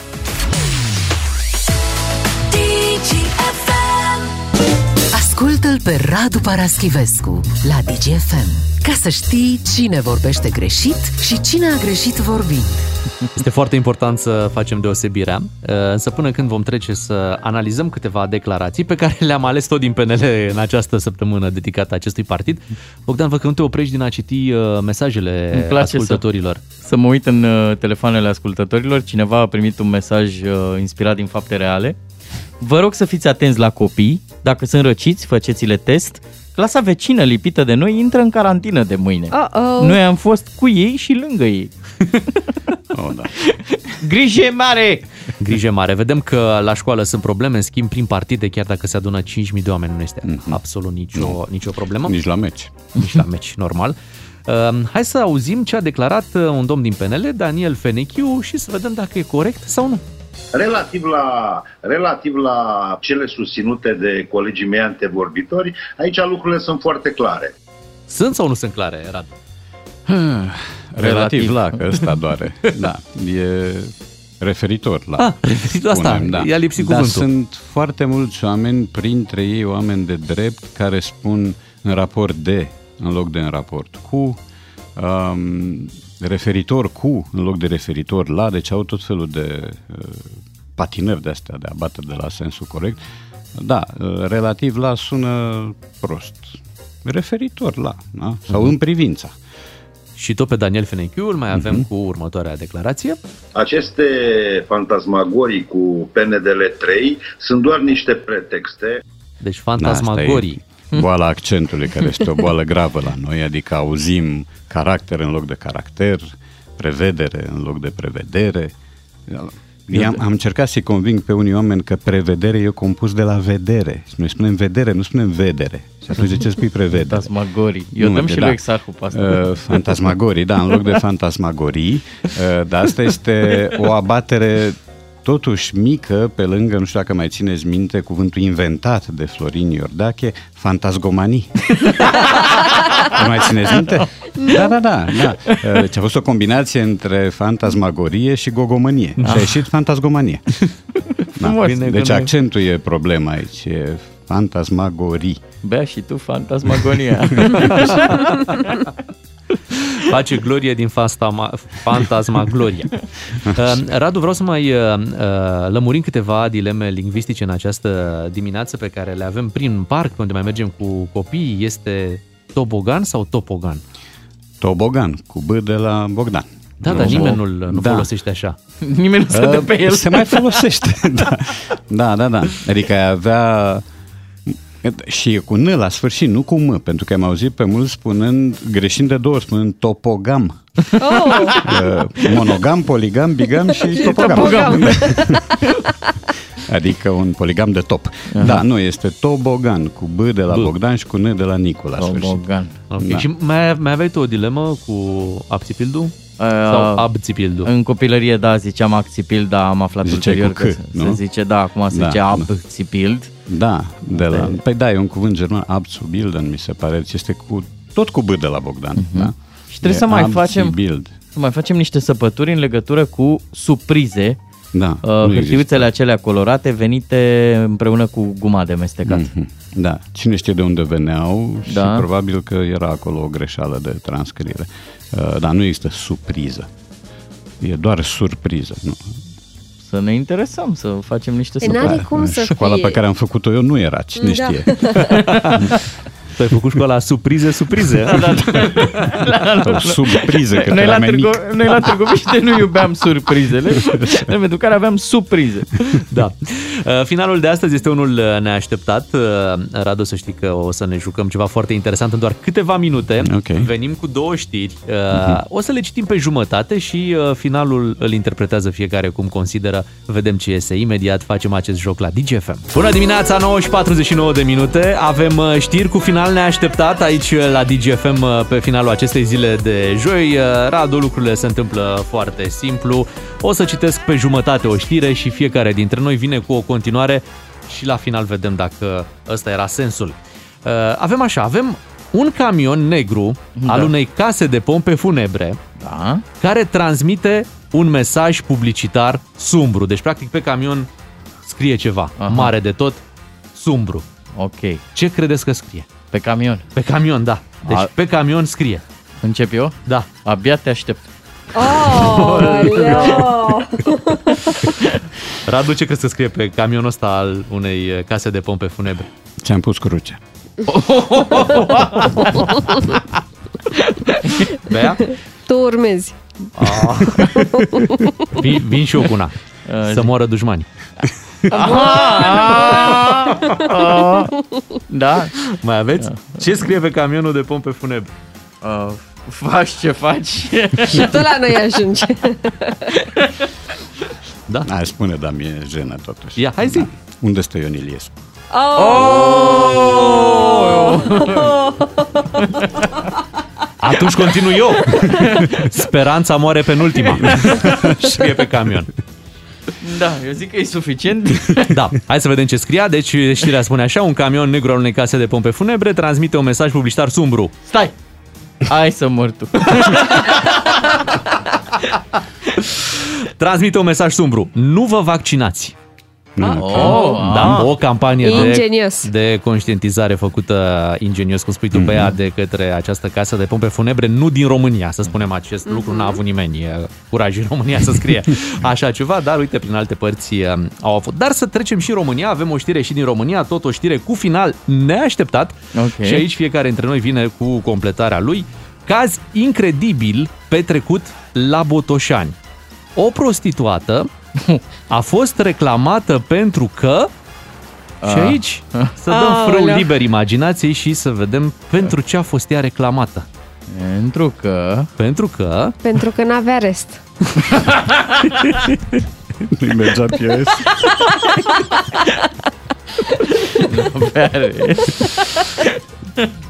Ascultă-l pe Radu Paraschivescu la Digi F M, ca să știi cine vorbește greșit și cine a greșit vorbind. Este foarte important să facem deosebirea, însă până când vom trece să analizăm câteva declarații pe care le-am ales tot din P N L în această săptămână dedicată acestui partid. Bogdan, văd că nu te oprești din a citi mesajele ascultătorilor. Să, să mă uit în telefoanele ascultătorilor. Cineva a primit un mesaj inspirat din fapte reale. Vă rog să fiți atenți la copii. Dacă sunt răciți, faceți-le test. Clasa vecină lipită de noi intră în carantină de mâine. Uh-oh. Noi am fost cu ei și lângă ei. Oh, da. Grijă mare! Grijă mare. Vedem că la școală sunt probleme, în schimb, prin partide, chiar dacă se adună cinci mii de oameni, nu este mm-hmm. absolut nicio, no. nicio problemă. Nici la meci. Nici la meci, normal. Uh, hai să auzim ce a declarat un domn din P N L, Daniel Fenechiu, și să vedem dacă e corect sau nu. Relativ la, relativ la cele susținute de colegii mei antevorbitori, aici lucrurile sunt foarte clare. Sunt sau nu sunt clare, Radu? Hmm, relativ, relativ la, că ăsta doare. Da, e referitor la... Ah, referitor spunem, asta, da. I-a lipsit cuvântul. Dar sunt foarte mulți oameni, printre ei oameni de drept, care spun în raport de, în loc de în raport cu... Um, referitor cu, în loc de referitor la, deci au tot felul de uh, patinări de astea, de a bate de la sensul corect. Da, uh, relativ la sună prost. Referitor la, da? Sau uh-huh. în privința. Și tot pe Daniel Fenechiu îl mai avem uh-huh. cu următoarea declarație. Aceste fantasmagorii cu P N D L trei sunt doar niște pretexte. Deci fantasmagorii. Da, boala accentului, care este o boală gravă la noi, adică auzim caracter în loc de caracter, prevedere în loc de prevedere. Am, am încercat să-i conving pe unii oameni că prevedere e compus de la vedere. Noi spunem vedere, nu spunem vedere. Și atunci de ce spui prevedere? Fantasmagorii. Eu dăm și da. lui Exarhu pe asta. Fantasmagorii, da, în loc de fantasmagorii. Dar asta este o abatere... totuși mică, pe lângă, nu știu dacă mai țineți minte, cuvântul inventat de Florin Iordache, fantasgomanii. Nu mai țineți minte? Da, da, da, da. Deci a fost o combinație între fantasmagorie și gogomanie. Ah. Și a ieșit fantasgomanie. Da. Deci accentul e problema aici, e fantasmagorii. Bea și tu fantasmagonia. Face glorie din fantasmagloria. Radu, vreau să mai lămurim câteva dileme lingvistice în această dimineață pe care le avem prin parc, unde mai mergem cu copiii. Este tobogan sau topogan? Tobogan, cu B de la Bogdan. Da, dar nimeni nu-l nu da. folosește așa. Nimeni nu se dă pe el. Se mai folosește, da. Da, da, da. Adică avea... Și cu N la sfârșit, nu cu M, pentru că am auzit pe mulți spunând, greșind de două ori, spunând topogam. Oh. Monogam, poligam, bigam și topogam. Topogam. Adică un poligam de top. Uh-huh. Da, nu, este tobogan, cu B de la Bogdan și cu N de la Nicu la sfârșit. Tobogan. Okay. Da. Și mai, mai aveai tu o dilemă cu abțipildu? Sau abțipildu. În copilărie, da, ziceam abțipild, dar am aflat ulterior că se, se zice, da, acum se da, zice abțipild. Da, de la... Păi da, e un cuvânt german, abzubilden, mi se pare, este cu, tot cu B de la Bogdan. Uh-huh. Da? Și trebuie să mai, facem, să mai facem niște săpături în legătură cu surprize, da, uh, hârtiuțele acelea colorate venite împreună cu guma de amestecat. Uh-huh. Da, cine știe de unde veneau și da. probabil că era acolo o greșeală de transcriere. Uh, dar nu există surpriză, e doar surpriză, nu? să ne interesăm, să facem niște surprize. N-are cum să școala fie. Pe care am făcut-o eu nu era, cine da. știe. Tu ai făcut școala surprize, surprize. Da, da, da. da. Surprize, că noi la, Târgu, noi la Târguviște nu iubeam surprizele, pentru care aveam surprize. Da. Finalul de astăzi este unul neașteptat. Radu, să știi că o să ne jucăm ceva foarte interesant în doar câteva minute. Okay. Venim cu două știri. O să le citim pe jumătate și finalul îl interpretează fiecare cum consideră. Vedem ce iese imediat. Facem acest joc la Digi F M. Bună dimineața, nouă și patruzeci și nouă de minute. Avem știri cu final neașteptat aici la Digi F M pe finalul acestei zile de joi. Radu, lucrurile se întâmplă foarte simplu. O să citesc pe jumătate o știre și fiecare dintre noi vine cu o continuare și la final vedem dacă ăsta era sensul. Avem așa, avem un camion negru da. al unei case de pompe funebre da. care transmite un mesaj publicitar sumbru. Deci, practic, pe camion scrie ceva. Aha. Mare de tot, sumbru. Ok. Ce credeți că scrie? Pe camion. Pe camion, da. Deci A... pe camion scrie. Încep eu? Da. Abia te aștept. Oh, Radu, ce crezi că scrie pe camionul ăsta al unei case de pompe funebre? Ți-am pus crucea. Bea? Tu urmezi. Ah. Vin, vin și eu cu una. Să moară dușmanii. Aha! Aha! Da? Mai aveți? Ce scrie pe camionul de pompe funebre? Uh, faci ce faci. Și tu la noi ajungi. Da? Hai, spune, dar mi-e jenă totuși. Ia, hai zi. Da. Unde stă Ion Iliescu? Oh! Oh! Atunci continui eu. Speranța moare penultima. Scrie pe camion. Da, eu zic că e suficient. Da, hai să vedem ce scria. Deci știrea spune așa: un camion negru al unei case de pompe funebre transmite un mesaj publicitar sumbru. Stai! Hai să mor tu. Transmite un mesaj sumbru: nu vă vaccinați. Ah, okay. oh, da, ah. O campanie de, de conștientizare făcută ingenios, cum spui tu, mm-hmm. pe ea, de către această casă de pompe funebre, nu din România, să spunem acest mm-hmm. lucru, n-a avut nimeni curaj în România să scrie așa ceva, dar uite, prin alte părți au avut. Dar să trecem și în România, avem o știre și din România, tot o știre cu final neașteptat okay. și aici fiecare dintre noi vine cu completarea lui. Caz incredibil petrecut la Botoșani. O prostituată a fost reclamată pentru că... A. Și aici să dăm a, frâu alea. liber imaginației și să vedem pentru ce a fost ea reclamată. Pentru că... Pentru că... Pentru că n-avea rest. Nu-i mergea pies. N-avea rest.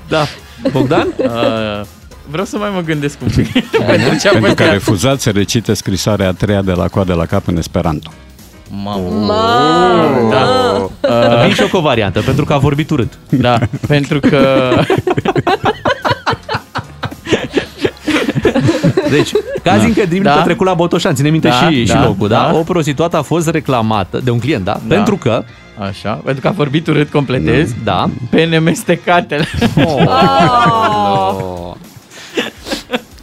Da. Bogdan? A... Vreau să mai mă gândesc un pic. Pentru, pentru că refuzat să recite scrisarea a treia de la coadă la cap în esperanto. Mamă! Da. Uh. Vin și o covariantă, pentru că a vorbit urât. Da, pentru că... Deci, caz da. incredibil da. petrecut la Botoșani, ține minte da, și, da, și locul, da? da? O prostituată a fost reclamată de un client, da? da. Pentru că... Așa, pentru că a vorbit urât, completez, da. da. Pe nemestecatele. Oh. Oh. Oh.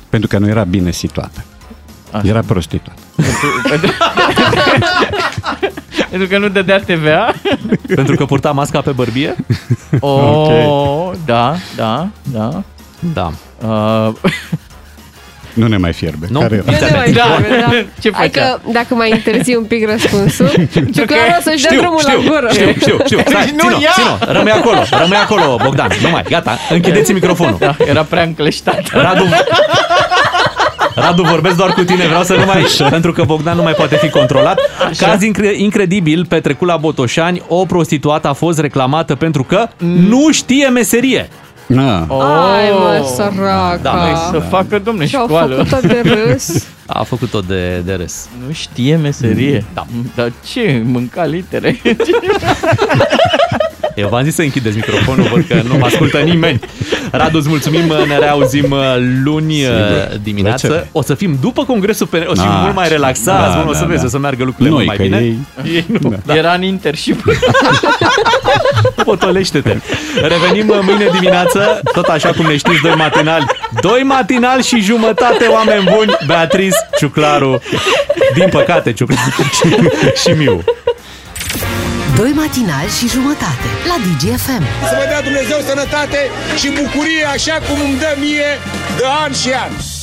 Pentru că nu era bine situată. Așa. Era prostituată. Pentru că nu dădea T V A. Pentru că purta masca pe bărbie. Oh, okay. Da, da, da. Da. Uh... Nu ne mai fierbe. Nu, Care nu ne mai fierbe, da. Ce Hai că dacă mai interzi un pic răspunsul, ciuclarul o să-și dea drumul știu, la gură. Știu, știu, știu. Stai, țin-o, țin-o, rămâi acolo, rămâi acolo, Bogdan. Nu mai, gata, închideți microfonul. Da, era prea încleștat. Radu, Radu, vorbesc doar cu tine, vreau să nu mai... Pentru că Bogdan nu mai poate fi controlat. Așa. Caz incre- incredibil, petrecut la Botoșani, o prostituată a fost reclamată pentru că nu știe meserie. Na. Oh. Ai, mă, săraca. Da, măi, să facă, domne, școală. Și-au făcut-o de râs. A făcut-o de, de râs. Nu știe meserie. Da. Dar ce? Mânca litere. Eu v-am zis să închideți microfonul, văd că nu mă ascultă nimeni. Radu, îți mulțumim, ne reauzim luni Sigur. dimineață. O să fim după congresul, pe... o să fim da, mult mai relaxați, da, o să da, vezi, da. o să meargă lucrurile Noi, mult mai bine. Ei... Ei nu. Da. Era în internship. Potolește-te. Revenim mâine dimineață, tot așa cum ne știți, doi matinali. Doi matinali și jumătate, oameni buni. Beatriz, Ciuclaru, din păcate Ciuclaru și, și Miu. Doi matinali și jumătate la Digi F M. Să vă dea Dumnezeu sănătate și bucurie, așa cum îmi dă mie de an și an.